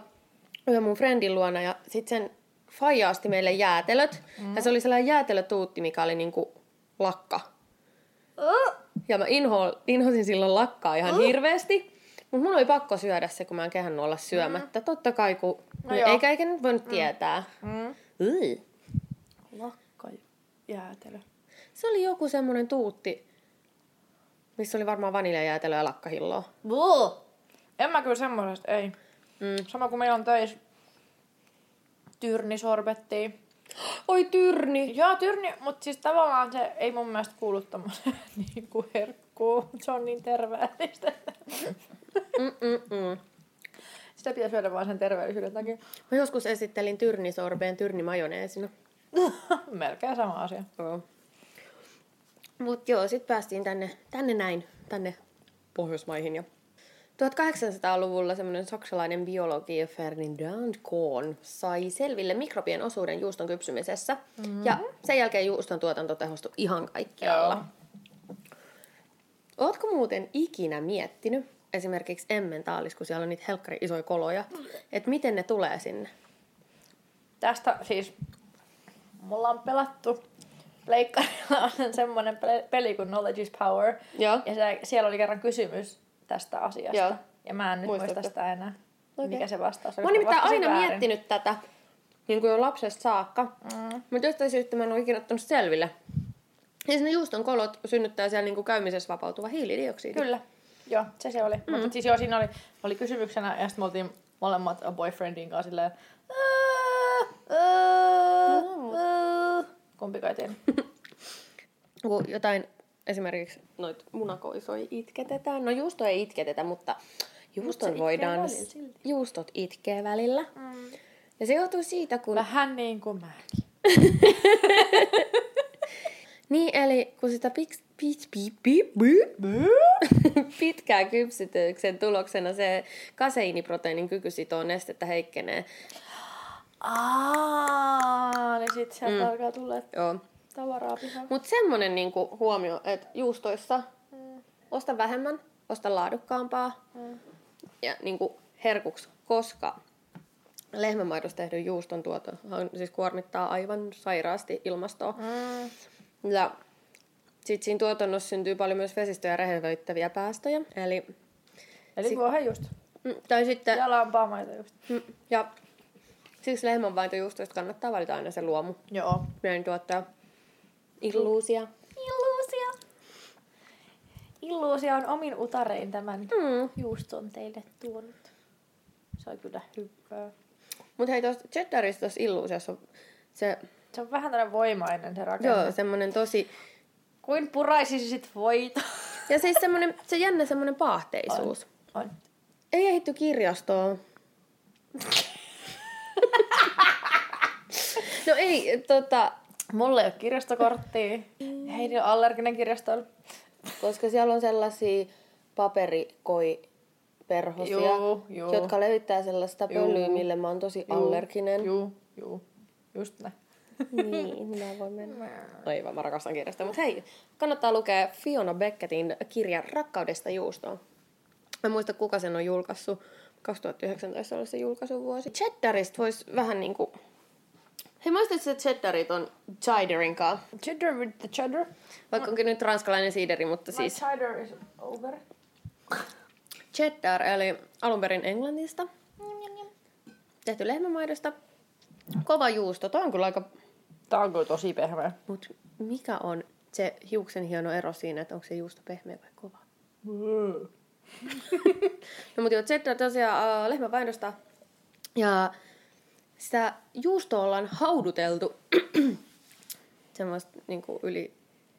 yhden mun friendin luona ja sit sen faija asti meille jäätelöt. Mm. Ja se oli sellainen jäätelötuutti, mikä oli niinku lakka. Uh. Ja mä inho, inhosin silloin lakkaa ihan uh. hirveesti. Mut mun oli pakko syödä se, kun mä en kehannut olla syömättä. Mm. Totta kai, kun no eikä eikä nyt voinut mm. tietää. Mm. Lakka jäätelö. Se oli joku semmonen tuutti, missä oli varmaan vaniljajäätelö ja lakkahilloa. Buh. En mä kyllä semmoisesta, ei. Mm. Sama kuin meillä on töissä tyrnisorbettia. Oi tyrni! Joo, tyrni, mutta siis tavallaan se ei mun mielestä kuulu tommoseen niin kuin herkkuun. Se on niin terveellistä. Mm-mm-mm. Sitä pitää syödä vaan sen terveellisyyden takia. Mä joskus esittelin tyrnisorbeen tyrnimajoneesina. Melkein sama asia. Oh. Mut joo, sit päästiin tänne, tänne näin, tänne Pohjoismaihin ja... tuhatkahdeksansataaluvulla semmoinen saksalainen biologi Ferdinand Korn sai selville mikrobien osuuden juuston kypsymisessä. Mm-hmm. Ja sen jälkeen juuston tuotanto tehostui ihan kaikkialla. Joo. Ootko muuten ikinä miettinyt, esimerkiksi Emmentaalissa, kun siellä on niitä helkkari isoja koloja, että miten ne tulee sinne? Tästä siis mulla on pelattu. Pleikkarilla on semmoinen peli kuin Knowledge is Power. Joo. Ja se, siellä oli kerran kysymys tästä asiasta. Joo. Ja mä en nyt muista sitä enää, okay. mikä se vastaus oli. Mä oon nimittäin aina väärin. miettinyt tätä, niin kuin jo lapsesta saakka. Mm. Mutta jostain syystä mä en ole ikinä ottanut selville. Siis ne juuston kolot synnyttää siellä niin kuin käymisessä vapautuva hiilidioksidi. Kyllä, joo, se se oli. Mm. Mutta siis joo, siinä oli, oli kysymyksenä, ja sitten me oltiin molemmat boyfriendin kanssa silleen, kumpikaan ei jotain... Esimerkiksi noit munakoisoi itketetään. No juusto ei itketetä, mutta juustot Mut voidaan... Välillä, juustot itkee välillä. Mm. Ja se johtuu siitä, kun... Vähän niin kuin mäkin. Niin, eli kun sitä piks, piks, pips, pips, pips, pitkää kypsytyksen tuloksena se kaseiiniproteiinin kyky sitoo nestettä heikkenee. Aa, niin sit sieltä mm. alkaa tulla... Joo. Mutta semmoinen niinku huomio, että juustoissa mm. osta vähemmän, osta laadukkaampaa mm. ja niinku herkuksi, koska lehmämaidosta tehdyn juuston tuoto siis kuormittaa aivan sairaasti ilmastoa. Mm. Ja sitten siinä tuotannossa syntyy paljon myös vesistöjä rehevöittäviä päästöjä. Eli, eli sit... vuohenjuusto. Mm, tai sitten... Ja lampaamaitojuusto. Mm, ja siksi lehmänmaitojuustoista kannattaa valita aina se luomu. Joo. Meidän tuottaa. Illuusia. Illuusia. Illuusia on omin utarein tämän mm. juuston teille tuonut. Se on kyllä hyvää. Mut hei, tuossa cheddarissa tuossa illuusiassa se... Se on vähän tämmöinen voimainen se rakenne. Joo, semmoinen tosi... Kuin puraisisi sit voita. Ja siis semmoinen, se jännä semmoinen paahteisuus. On, on. Ei ehitty kirjastoon. No ei, tota... Mulla ei ole kirjastokorttia. Heidi on allerginen kirjastoilla. Koska siellä on sellaisia paperikoiperhosia, juu, juu. jotka levittää sellaista pölyä, mille mä oon tosi juu, allerginen. Juu, juu. Just näin. Niin, mä voin mennä. Aivan, mä rakastan kirjastoa. Mutta hei, kannattaa lukea Fiona Beckettin kirja Rakkaudesta juustoon. Mä muista, kuka sen on julkaissut. kaksituhattayhdeksäntoista oli se julkaisuvuosi. Cheddarista voisi vähän niinku... Hei, muistatko, että cheddarit on cheddarin kanssa? Cheddar with the cheddar? Vaikka onkin nyt ranskalainen siideri, mutta my siis... My cheddar is over. Cheddar, eli alunperin Englannista. Njam, njam, njam. Tehty lehmämaidosta. Kova juusto. Toi on kyllä aika... Tää on kyllä tosi pehmeä. Mut mikä on se hiuksen hieno ero siinä, että onko se juusto pehmeä vai kova? Mm. No mut joo, cheddar tosiaan äh, lehmämaidosta. Ja... sitä juustoa ollaan hauduteltu semmoista niin kuin yli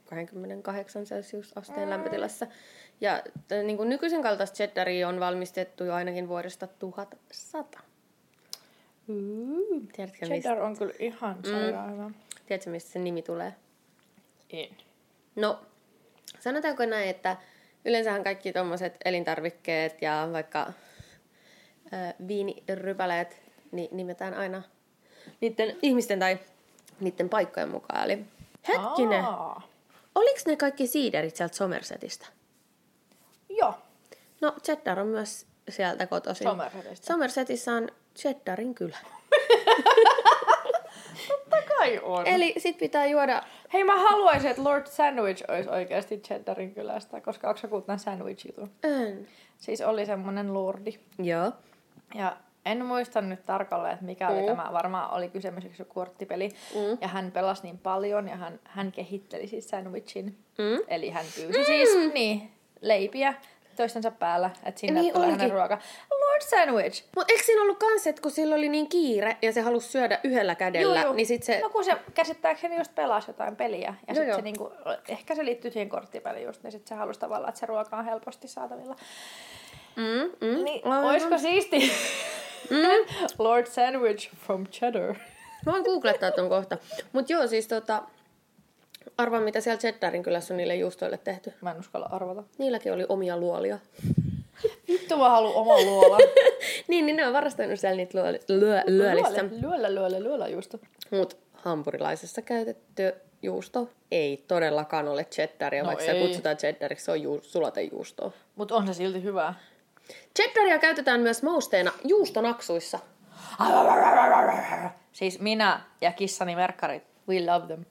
kaksikymmentäkahdeksan celsiusasteen lämpötilassa. Ja niin kuin nykyisen kaltaista cheddaria on valmistettu jo ainakin vuodesta tuhatsata. Mm. Tiedätkö, cheddar mistä? On kyllä ihan sairaan hyvä. Mm. Tiedätkö, mistä se nimi tulee? En. No, sanotaanko näin, että yleensähän kaikki tuommoiset elintarvikkeet ja vaikka äh, viinirypäleet niin nimetään aina niiden ihmisten tai niiden paikkojen mukaan. Eli hetkinen, Aa. oliks ne kaikki siiderit sieltä Somersetista? Joo. No, cheddar on myös sieltä kotoisin. Somersetista. Somersetissa on cheddarin kylä. Totta kai on. Eli sit pitää juoda... Hei, mä haluaisin, että Lord Sandwich olisi oikeasti cheddarin kylästä, koska onko sä kuullut tämän sandwich-jutun? En. Siis oli semmonen lordi. Joo. Ja en muista nyt tarkalleen, että mikä oli mm. tämä. Varmaan oli kysymykseksi korttipeli. Mm. Ja hän pelasi niin paljon ja hän, hän kehitteli siis sandwichin. Mm. Eli hän pyysi mm. siis niin, leipiä toistensa päällä, että sinne niin tulee hänen ruoka. Lord Sandwich! Mut eikö siinä ollut kans, että kun sillä oli niin kiire ja se halusi syödä yhdellä kädellä, joo, joo. niin sit se... No kun se käsittääkseni just pelasi jotain peliä ja joo, sit joo. se niinku, ehkä se liittyy siihen korttipeliin just, niin sit se halusi tavallaan, että se ruoka on helposti saatavilla. Mm, mm. Niin, mm. oisko siisti? Mm. Lord Sandwich from cheddar. Mä voin googlettaa ton kohta. Mut joo, siis tota... Arvaa, mitä siellä cheddarin kylässä on niille juustoille tehty. Mä en uskalla arvata. Niilläkin oli omia luolia. Vittu mä haluun oma luola. niin, niin ne on varastanut siellä niitä luoli, lyö, lyölissä. Lyöllä, lyöllä, lyöllä juusto. Mut hampurilaisessa käytetty juusto ei todellakaan ole cheddaria, no vaikka ei. Se kutsutaan cheddariksi, se on ju- sulatejuustoa. Mut on se silti hyvää. Cheddaria käytetään myös mausteena juustonaksuissa. Siis minä ja kissani merkkarit, we love them.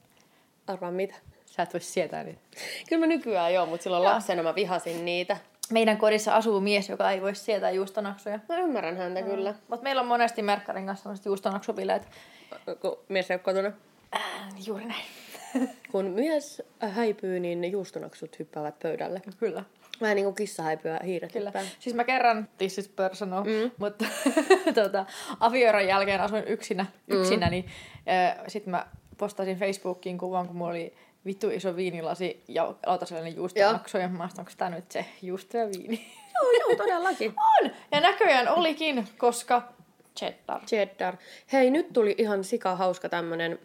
Arvaa mitä? Sä et voi sietää niitä. Kyllä mä nykyään joo, mutta silloin lapsena mä vihasin niitä. Meidän kodissa asuu mies, joka ei voi sietää juustonaksuja. Mä ymmärrän häntä mm. kyllä. Mutta meillä on monesti merkkarin kanssa sellaiset juustonaksubileet. Kun mies ei ole kotona? Äh, juuri näin. Kun mies häipyy, niin juustonaksut hyppäävät pöydälle. Kyllä. Vähän niin kuin kissa häipyä hiiret kyllä. Hyppää. Siis mä kerran, this is personal, mm. mutta tuota, avioeron jälkeen asuin yksinä, yksinä mm. niin äh, sit mä... Postasin Facebookiin kuvan, kun mulla oli vittu iso viinilasi ja lautasellinen juustonaksu. Ja mä astan, onko tää nyt se juusto ja viini? Joo, joo, todellakin. On! Ja näköjään olikin, koska cheddar. Cheddar. Hei, nyt tuli ihan sika hauska tämmönen,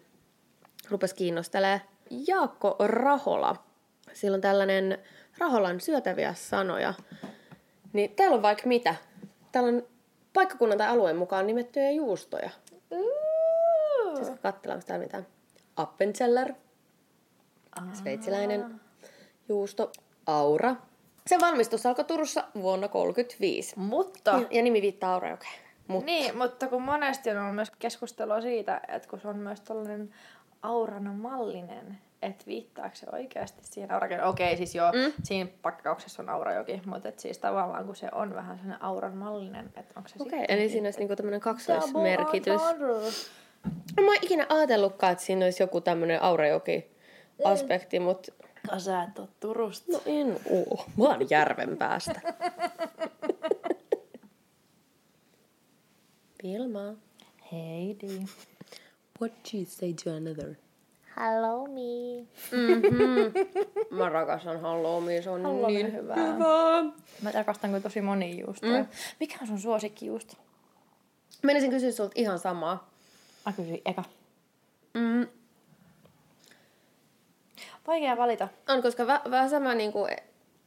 rupes kiinnostelee. Jaakko Rahola. Siellä on tällainen Raholan syötäviä sanoja. Niin täällä on vaikka mitä. Täällä on paikkakunnan tai alueen mukaan nimettyjä juustoja. Mm. Siis katsellaan, onko täällä mitään. Appenzeller, sveitsiläinen juusto, Aura. Sen valmistus alkoi Turussa vuonna tuhatyhdeksänsataakolmekymmentäviisi. Mutta... Ja, ja nimi viittaa Aura-jokeen. Mutta. Niin, mutta kun monesti on myös keskustelua siitä, että kun se on myös tällainen auran mallinen, että viittaako se oikeasti siihen Aura-jokeen. Okei, siis joo, mm. siinä pakkauksessa on Aura-joki, mutta et siis tavallaan kun se on vähän sellainen auran mallinen, että onko se okay, sitten... Okei, eli siinä olisi niinku tämmöinen kaksoismerkitys. No mä oon ikinä ajatellutkaan, että siinä olisi joku tämmönen Aura-joki-aspekti, mm. mut... No sä et oo Turusta. No en oo. Mä oon järven päästä. Vilma. Heidi. What you say to another? Halloumi. Mm-hmm. Mä rakastan halloumia, se on halloumi niin hyvää. hyvää. Mä rakastan kyllä tosi monia juustoja. Mm. Mikä on sun suosikkijuusto? Menisin kysyä sulta ihan samaa. Mä kysyin eka. Mm. Vaikea valita. On, koska vä- vähän sama, niin kuin,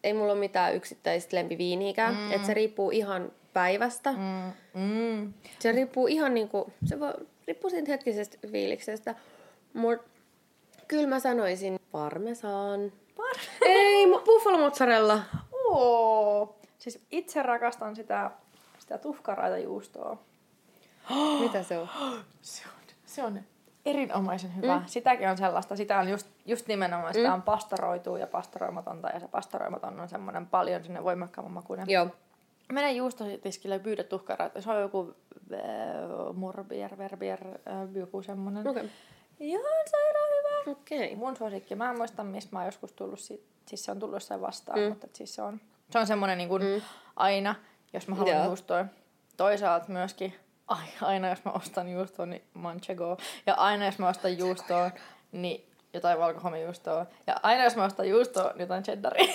ei mulla ole mitään yksittäistä lempiviiniikään. Mm. Että se riippuu ihan päivästä. Mm. Mm. Se riippuu ihan niin kuin, se voi, riippuu siitä hetkisestä fiiliksestä. Mut kyllä mä sanoisin parmesaan. Parmesaan? Ei, buffalo mozzarella. Oo. Siis itse rakastan sitä, sitä tuhkaraitajuustoa. Mitä se on? Se on, se on erinomaisen hyvä. Mm. Sitäkin on sellaista. Sitä on just, just nimenomaan, sitä mm. on pastaroitua ja pastaroimatonta. Ja se pastaroimaton on semmoinen paljon sinne voimakkaamman makuinen. Joo. Mene juustotiskille ja pyydä tuhkaraita. Se on joku äh, morbier, verbier, äh, joku semmoinen. Okei. Okay. Ihan sairaan hyvä. Okei. Okay. Mun suosikki. Mä en muista, mistä mä oon joskus tullut. Si- siis se on tullut jossain vastaan. Mm. Mutta siis se on, se on semmoinen niin kuin mm. aina, jos mä haluan juustoa. Toisaalta myöskin... aina jos mä ostan juustoa, niin manchego. Ja aina jos mä ostan juustoa, niin jotain valkohamijuustoa. Ja aina jos mä ostan juustoa, niin jotain cheddaria.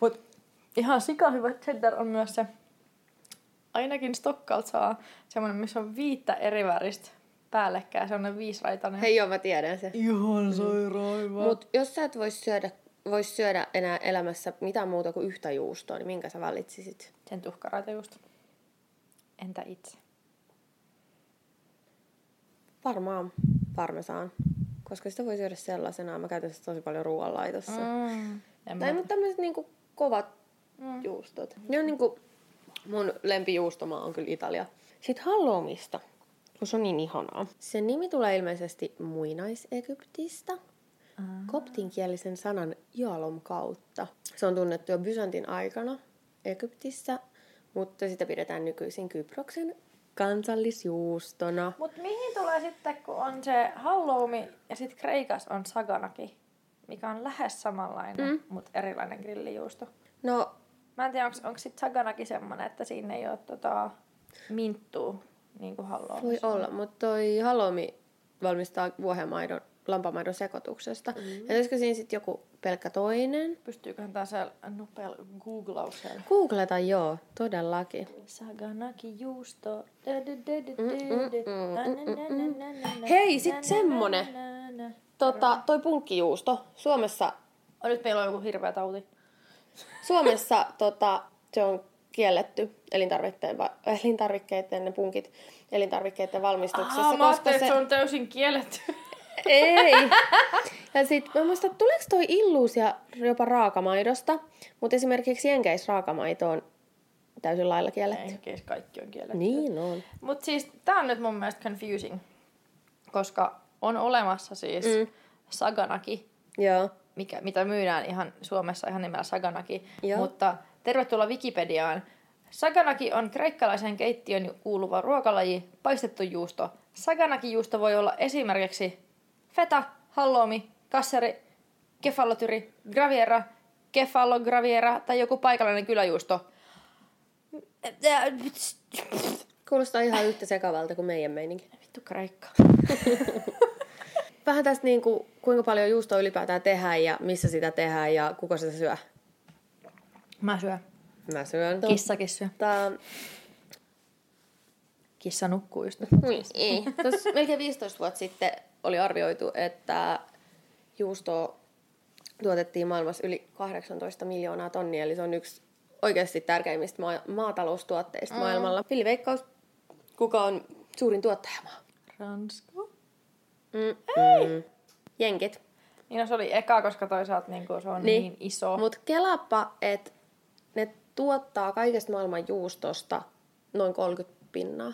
Mut ihan sika hyvä cheddar on myös se, ainakin Stokkalta saa semmonen, missä on viittä eri väristä päällekkäin. Semmonen viisraitainen. Hei joo, mä tiedän se. Ihan sairaiva. Mut jos sä et vois syödä, vois syödä enää elämässä mitään muuta kuin yhtä juustoa, niin minkä sä valitsisit? Sen tuhkaraitajuusto. Entä itse? Varmaan parmesaan, koska sitä voi syödä sellaisenaan. Mä käytän sitä tosi paljon ruoanlaitossa. Mm, tai mutta tämmöiset niinku kovat mm. juustot. Ne on niinku, mun lempijuustomaa on kyllä Italia. Sitten halloumista, kun se on niin ihanaa. Sen nimi tulee ilmeisesti muinaisegyptistä, ah. koptinkielisen sanan jalom kautta. Se on tunnettu jo Bysantin aikana Egyptissä, mutta sitä pidetään nykyisin Kyproksen kansallisjuustona. Mut mihin tulee sitten, kun on se halloumi ja sitten Kreikassa on Saganaki, mikä on lähes samanlainen, mm. mutta erilainen grillijuusto. No, mä en tiedä, onko, onko sitten Saganaki semmoinen, että siinä ei ole tota, minttua niin kuin halloumissa. Voi olla, mutta toi halloumi valmistaa vuohenmaidon, lampamaidon sekoituksesta. Mm-hmm. Ja olisiko siinä sitten joku pelkkä toinen? Pystyyköhän taas nopea googlaukseen? Googleta, joo. Todellakin. Saganaki juusto. Hei, sitten semmonen. Tota, toi punkkijuusto. Suomessa... Oh, nyt meillä on joku hirveä tauti. Suomessa tota, se on kielletty elintarvikkeiden, elintarvikkeiden ne punkit elintarvikkeiden valmistuksessa. Aha, mä ajattelin, että se on täysin kielletty. Ei. Ja sit mä muistan, että tuleeko toi illuusia jopa raakamaidosta, mutta esimerkiksi Jenkeissä raakamaito on täysin lailla kielletty. Jenkeissä kaikki on kielletty. Niin on. Mut siis tää on nyt mun mielestä confusing, koska on olemassa siis mm. Saganaki. Joo. Mikä, mitä myydään ihan Suomessa ihan nimellä Saganaki. Joo. Mutta tervetuloa Wikipediaan. Saganaki on kreikkalaisen keittiön kuuluva ruokalaji, paistettu juusto. Saganaki-juusto voi olla esimerkiksi feta, halloumi, kasseri, kefalotyri, graviera, kefalograviera tai joku paikallinen kyläjuusto. Kuulostaa ihan yhtä sekavalta kuin meidän meininki. Vittu Kreikka. Vähän tästä niin kuin, kuinka paljon juustoa ylipäätään tehdään ja missä sitä tehdään ja kuka sitä syö? Mä syön. Mä syön. Kissakin syö. Tää... Kissa nukkuu just nyt. Ei. Tuossa melkein viisitoista vuotta sitten oli arvioitu, että juustoa tuotettiin maailmassa yli kahdeksantoista miljoonaa tonnia, eli se on yksi oikeasti tärkeimmistä ma- maataloustuotteista mm. maailmalla. Villiveikkaus, kuka on suurin tuottajamaa? Ranska. Mm. Ei! Jenkit. Niin no, se oli eka, koska toisaalta niin se on niin, niin iso. Mutta kelaappa, että ne tuottaa kaikesta maailman juustosta noin kolmekymmentä pinnaa.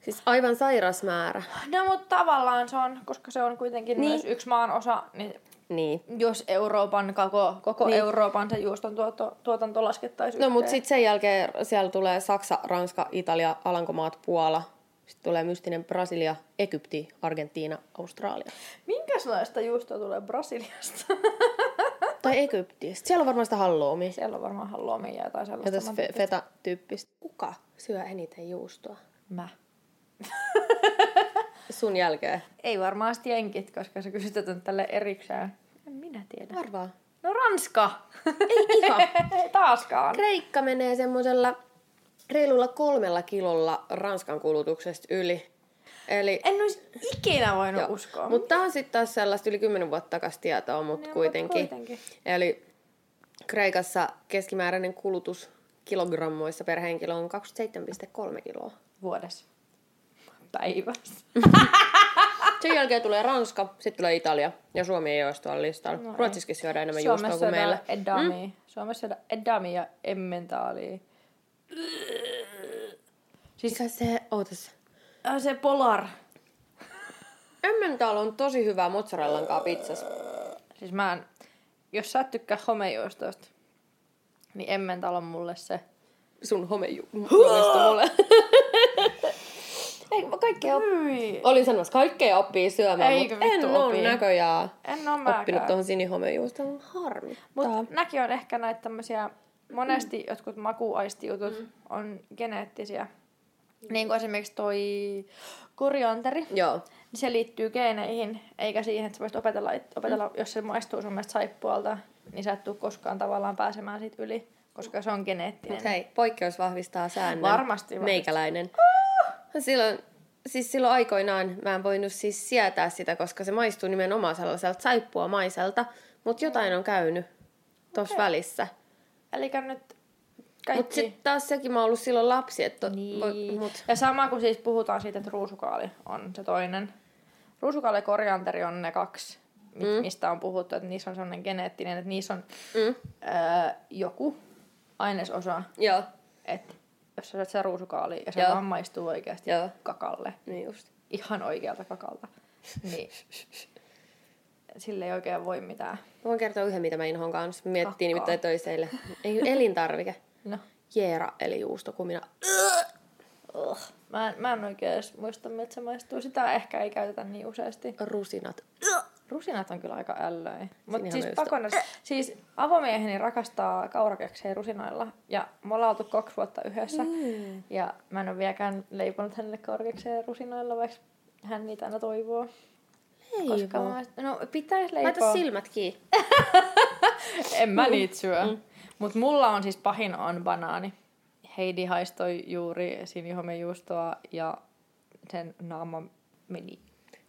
Siis aivan sairas määrä. No mutta tavallaan se on, koska se on kuitenkin niin. myös yksi maan osa, niin, niin. jos Euroopan, koko, koko niin. Euroopan se juuston tuoto, tuotanto laskettaisiin. No mutta sitten sen jälkeen siellä tulee Saksa, Ranska, Italia, Alankomaat, Puola. Sitten tulee mystinen Brasilia, Egypti, Argentiina, Australia. Minkälaista juustoa tulee Brasiliasta? Tai Egyptistä. Siellä on varmaan sitä halloumia. Siellä on varmaan halloumia ja tai sellaista. Ja tässä feta-tyyppistä. Kuka syö eniten juustoa? Mä. Sun jälkeen? Ei varmaan sit jenkit, koska sä kysytät on tälle erikseen. En minä tiedä. Arvaa. No Ranska! Ei ihan. Taaskaan. Kreikka menee semmosella... reilulla kolmella kilolla Ranskan kulutuksesta yli. Eli... En olisi ikinä voinut joo. uskoa. Mutta tämä on sitten taas sellaista yli kymmenen vuotta takaisin tietoa, mutta kuitenkin. kuitenkin. Eli Kreikassa keskimääräinen kulutus kilogrammoissa per henkilö on kaksikymmentäseitsemän pilkku kolme kiloa. Vuodessa. Päivässä. Sen jälkeen tulee Ranska, sitten tulee Italia ja Suomi ei ole tuolla listalla. No Ruotsissakin syödään enemmän Suomessa juustoa kuin meillä. Edami. Mm? Suomessa syödään edami ja emmentaalia. Siis mikä se, ootas? Se polar. Emmentaal on tosi hyvää mozzarellankaa pizzas. Siis mä en, jos sä et tykkää homejuustosta, niin Emmentaal on mulle se. Sun homejuusto mulle. Ei, kaikkea oppii. Olin sanomassa, kaikkea oppii syömään, mutta en ole näköjään en ole oppinut tuohon sinihomejuustoon. Harmittaa. Mutta näkin on ehkä näitä tämmöisiä... Monesti jotkut makuaistijutut mm. on geneettisiä. Niin kuin esimerkiksi toi korianteri. Joo. Niin se liittyy geeneihin, eikä siihen, että sä voisit opetella, opetella jos se maistuu sun mielestä saippualta, niin sä et tule koskaan tavallaan pääsemään siitä yli, koska se on geneettinen. Mutta hei, poikkeus vahvistaa säännön. Varmasti vahvistaa. Meikäläinen. Ah! Silloin, siis silloin aikoinaan mä en voinut siis sietää sitä, koska se maistuu nimenomaan sellaiselta saippua maiselta, mutta jotain on käynyt tuossa okay. välissä. Elikkä nyt... Mutta sitten taas sekin mä oon ollut silloin lapsi. Että niin. voi, mut. Ja sama kun siis puhutaan siitä, että ruusukaali on se toinen. Ruusukaali ja korianteri on ne kaksi, mm. mistä on puhuttu. Että niissä on sellainen geneettinen, että niissä on mm. öö, joku ainesosa. Joo. Että jos sä olet se ruusukaali ja se Joo. vaan maistuu oikeasti Joo. kakalle. Niin just. Ihan oikealta kakalta. Niin. Sille ei oikein voi mitään. Mä voin kertoa yhden, mitä mä inhoan kanssa. Miettii nimittäin toiseille. Elintarvike. No. Jeera, eli juustokumina. Oh. Mä, en, mä en oikein edes muista, miltä se maistuu. Sitä ehkä ei käytetä niin useasti. Rusinat. Rusinat on kyllä aika ällöi. Mutta siis pakonas, siis avomieheni rakastaa kaurakeksejä rusinoilla. Ja me ollaan oltu kaksi vuotta yhdessä. Mm. Ja mä en ole vieläkään leiponut hänelle kaurakeksejä rusinoilla, vaikka hän niitä aina toivoo. Leipo. Mä... No pitäis leipoa. Laita silmät kiinni. En mä niitä syö. Mm. Mut mulla on siis pahin on banaani. Heidi haistoi juuri sinihomejuustoa ja sen naama meni.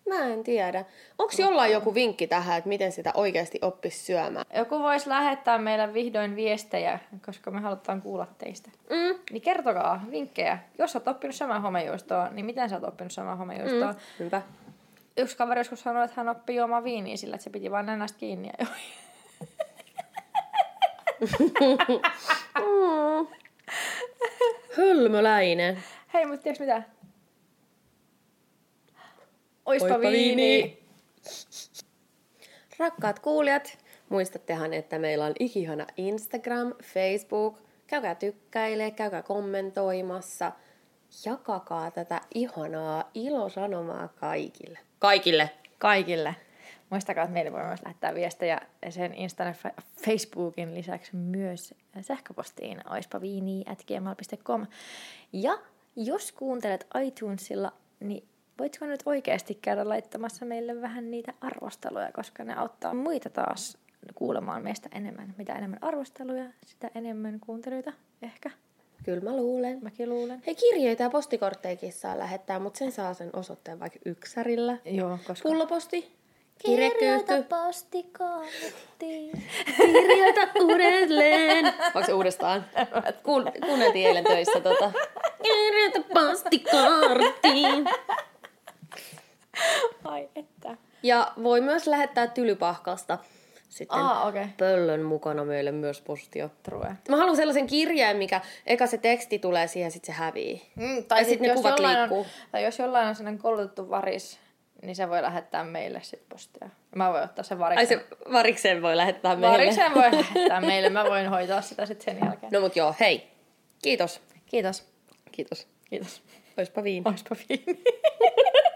Mä en tiedä. Onks jollain joku vinkki tähän, että miten sitä oikeasti oppis syömään? Joku vois lähettää meille vihdoin viestejä, koska me halutaan kuulla teistä. Mm. Niin kertokaa vinkkejä. Jos sä oot oppinut syömään homejuustoa, niin miten sä oot oppinut syömään homejuustoa? Mm. Hyvä. Yksi kaveri joskus sanoi, että hän oppi juomaan viiniä sillä, että se piti vaan nenästä kiinni ja joi. mm. Hölmöläinen. Hei, mutta tiiäks mitä? Oispa, Oispa viini. viini. Rakkaat kuulijat, muistattehan, että meillä on ikihana Instagram, Facebook. Käykää tykkäilee, käykää kommentoimassa. Jakakaa tätä ihanaa ilosanomaa kaikille. Kaikille. Kaikille. Muistakaa, että meille voi myös lähettää viestejä sen Instan ja Facebookin lisäksi myös sähköpostiin oispaviini at gmail piste com. Ja jos kuuntelet iTunesilla, niin voitko nyt oikeasti käydä laittamassa meille vähän niitä arvosteluja, koska ne auttaa muita taas kuulemaan meistä enemmän. Mitä enemmän arvosteluja, sitä enemmän kuuntelijoita ehkä. Kyllä mä luulen. Mäkin luulen. Hei, kirjeitä ja postikortteikin saa lähettää, mutta sen saa sen osoitteen vaikka yksärillä. Joo, koska... Pulloposti. Kirjoita postikorttiin. Kirjoita uudelleen. Voiko uudestaan? Kuun- kuunneltiin eilen töissä tota. Kirjoita postikorttiin. Ai että. Ja voi myös lähettää Tylypahkasta sitten Aa, okay. pöllön mukana meille myös postia. True. Mä haluan sellaisen kirjeen, mikä eka se teksti tulee siihen, sitten se hävii. Mm, tai sitten sit ne kuvat liikkuu. On, tai jos jollain on sellainen koulutettu varis, niin se voi lähettää meille sitten postia. Mä voin ottaa sen variksen. Ai se variksen voi lähettää meille. Variksen voi lähettää meille. Mä voin hoitaa sitä sitten sen jälkeen. No mut joo, hei. Kiitos. Kiitos. Kiitos. Kiitos. Oispa viini. Oispa viini.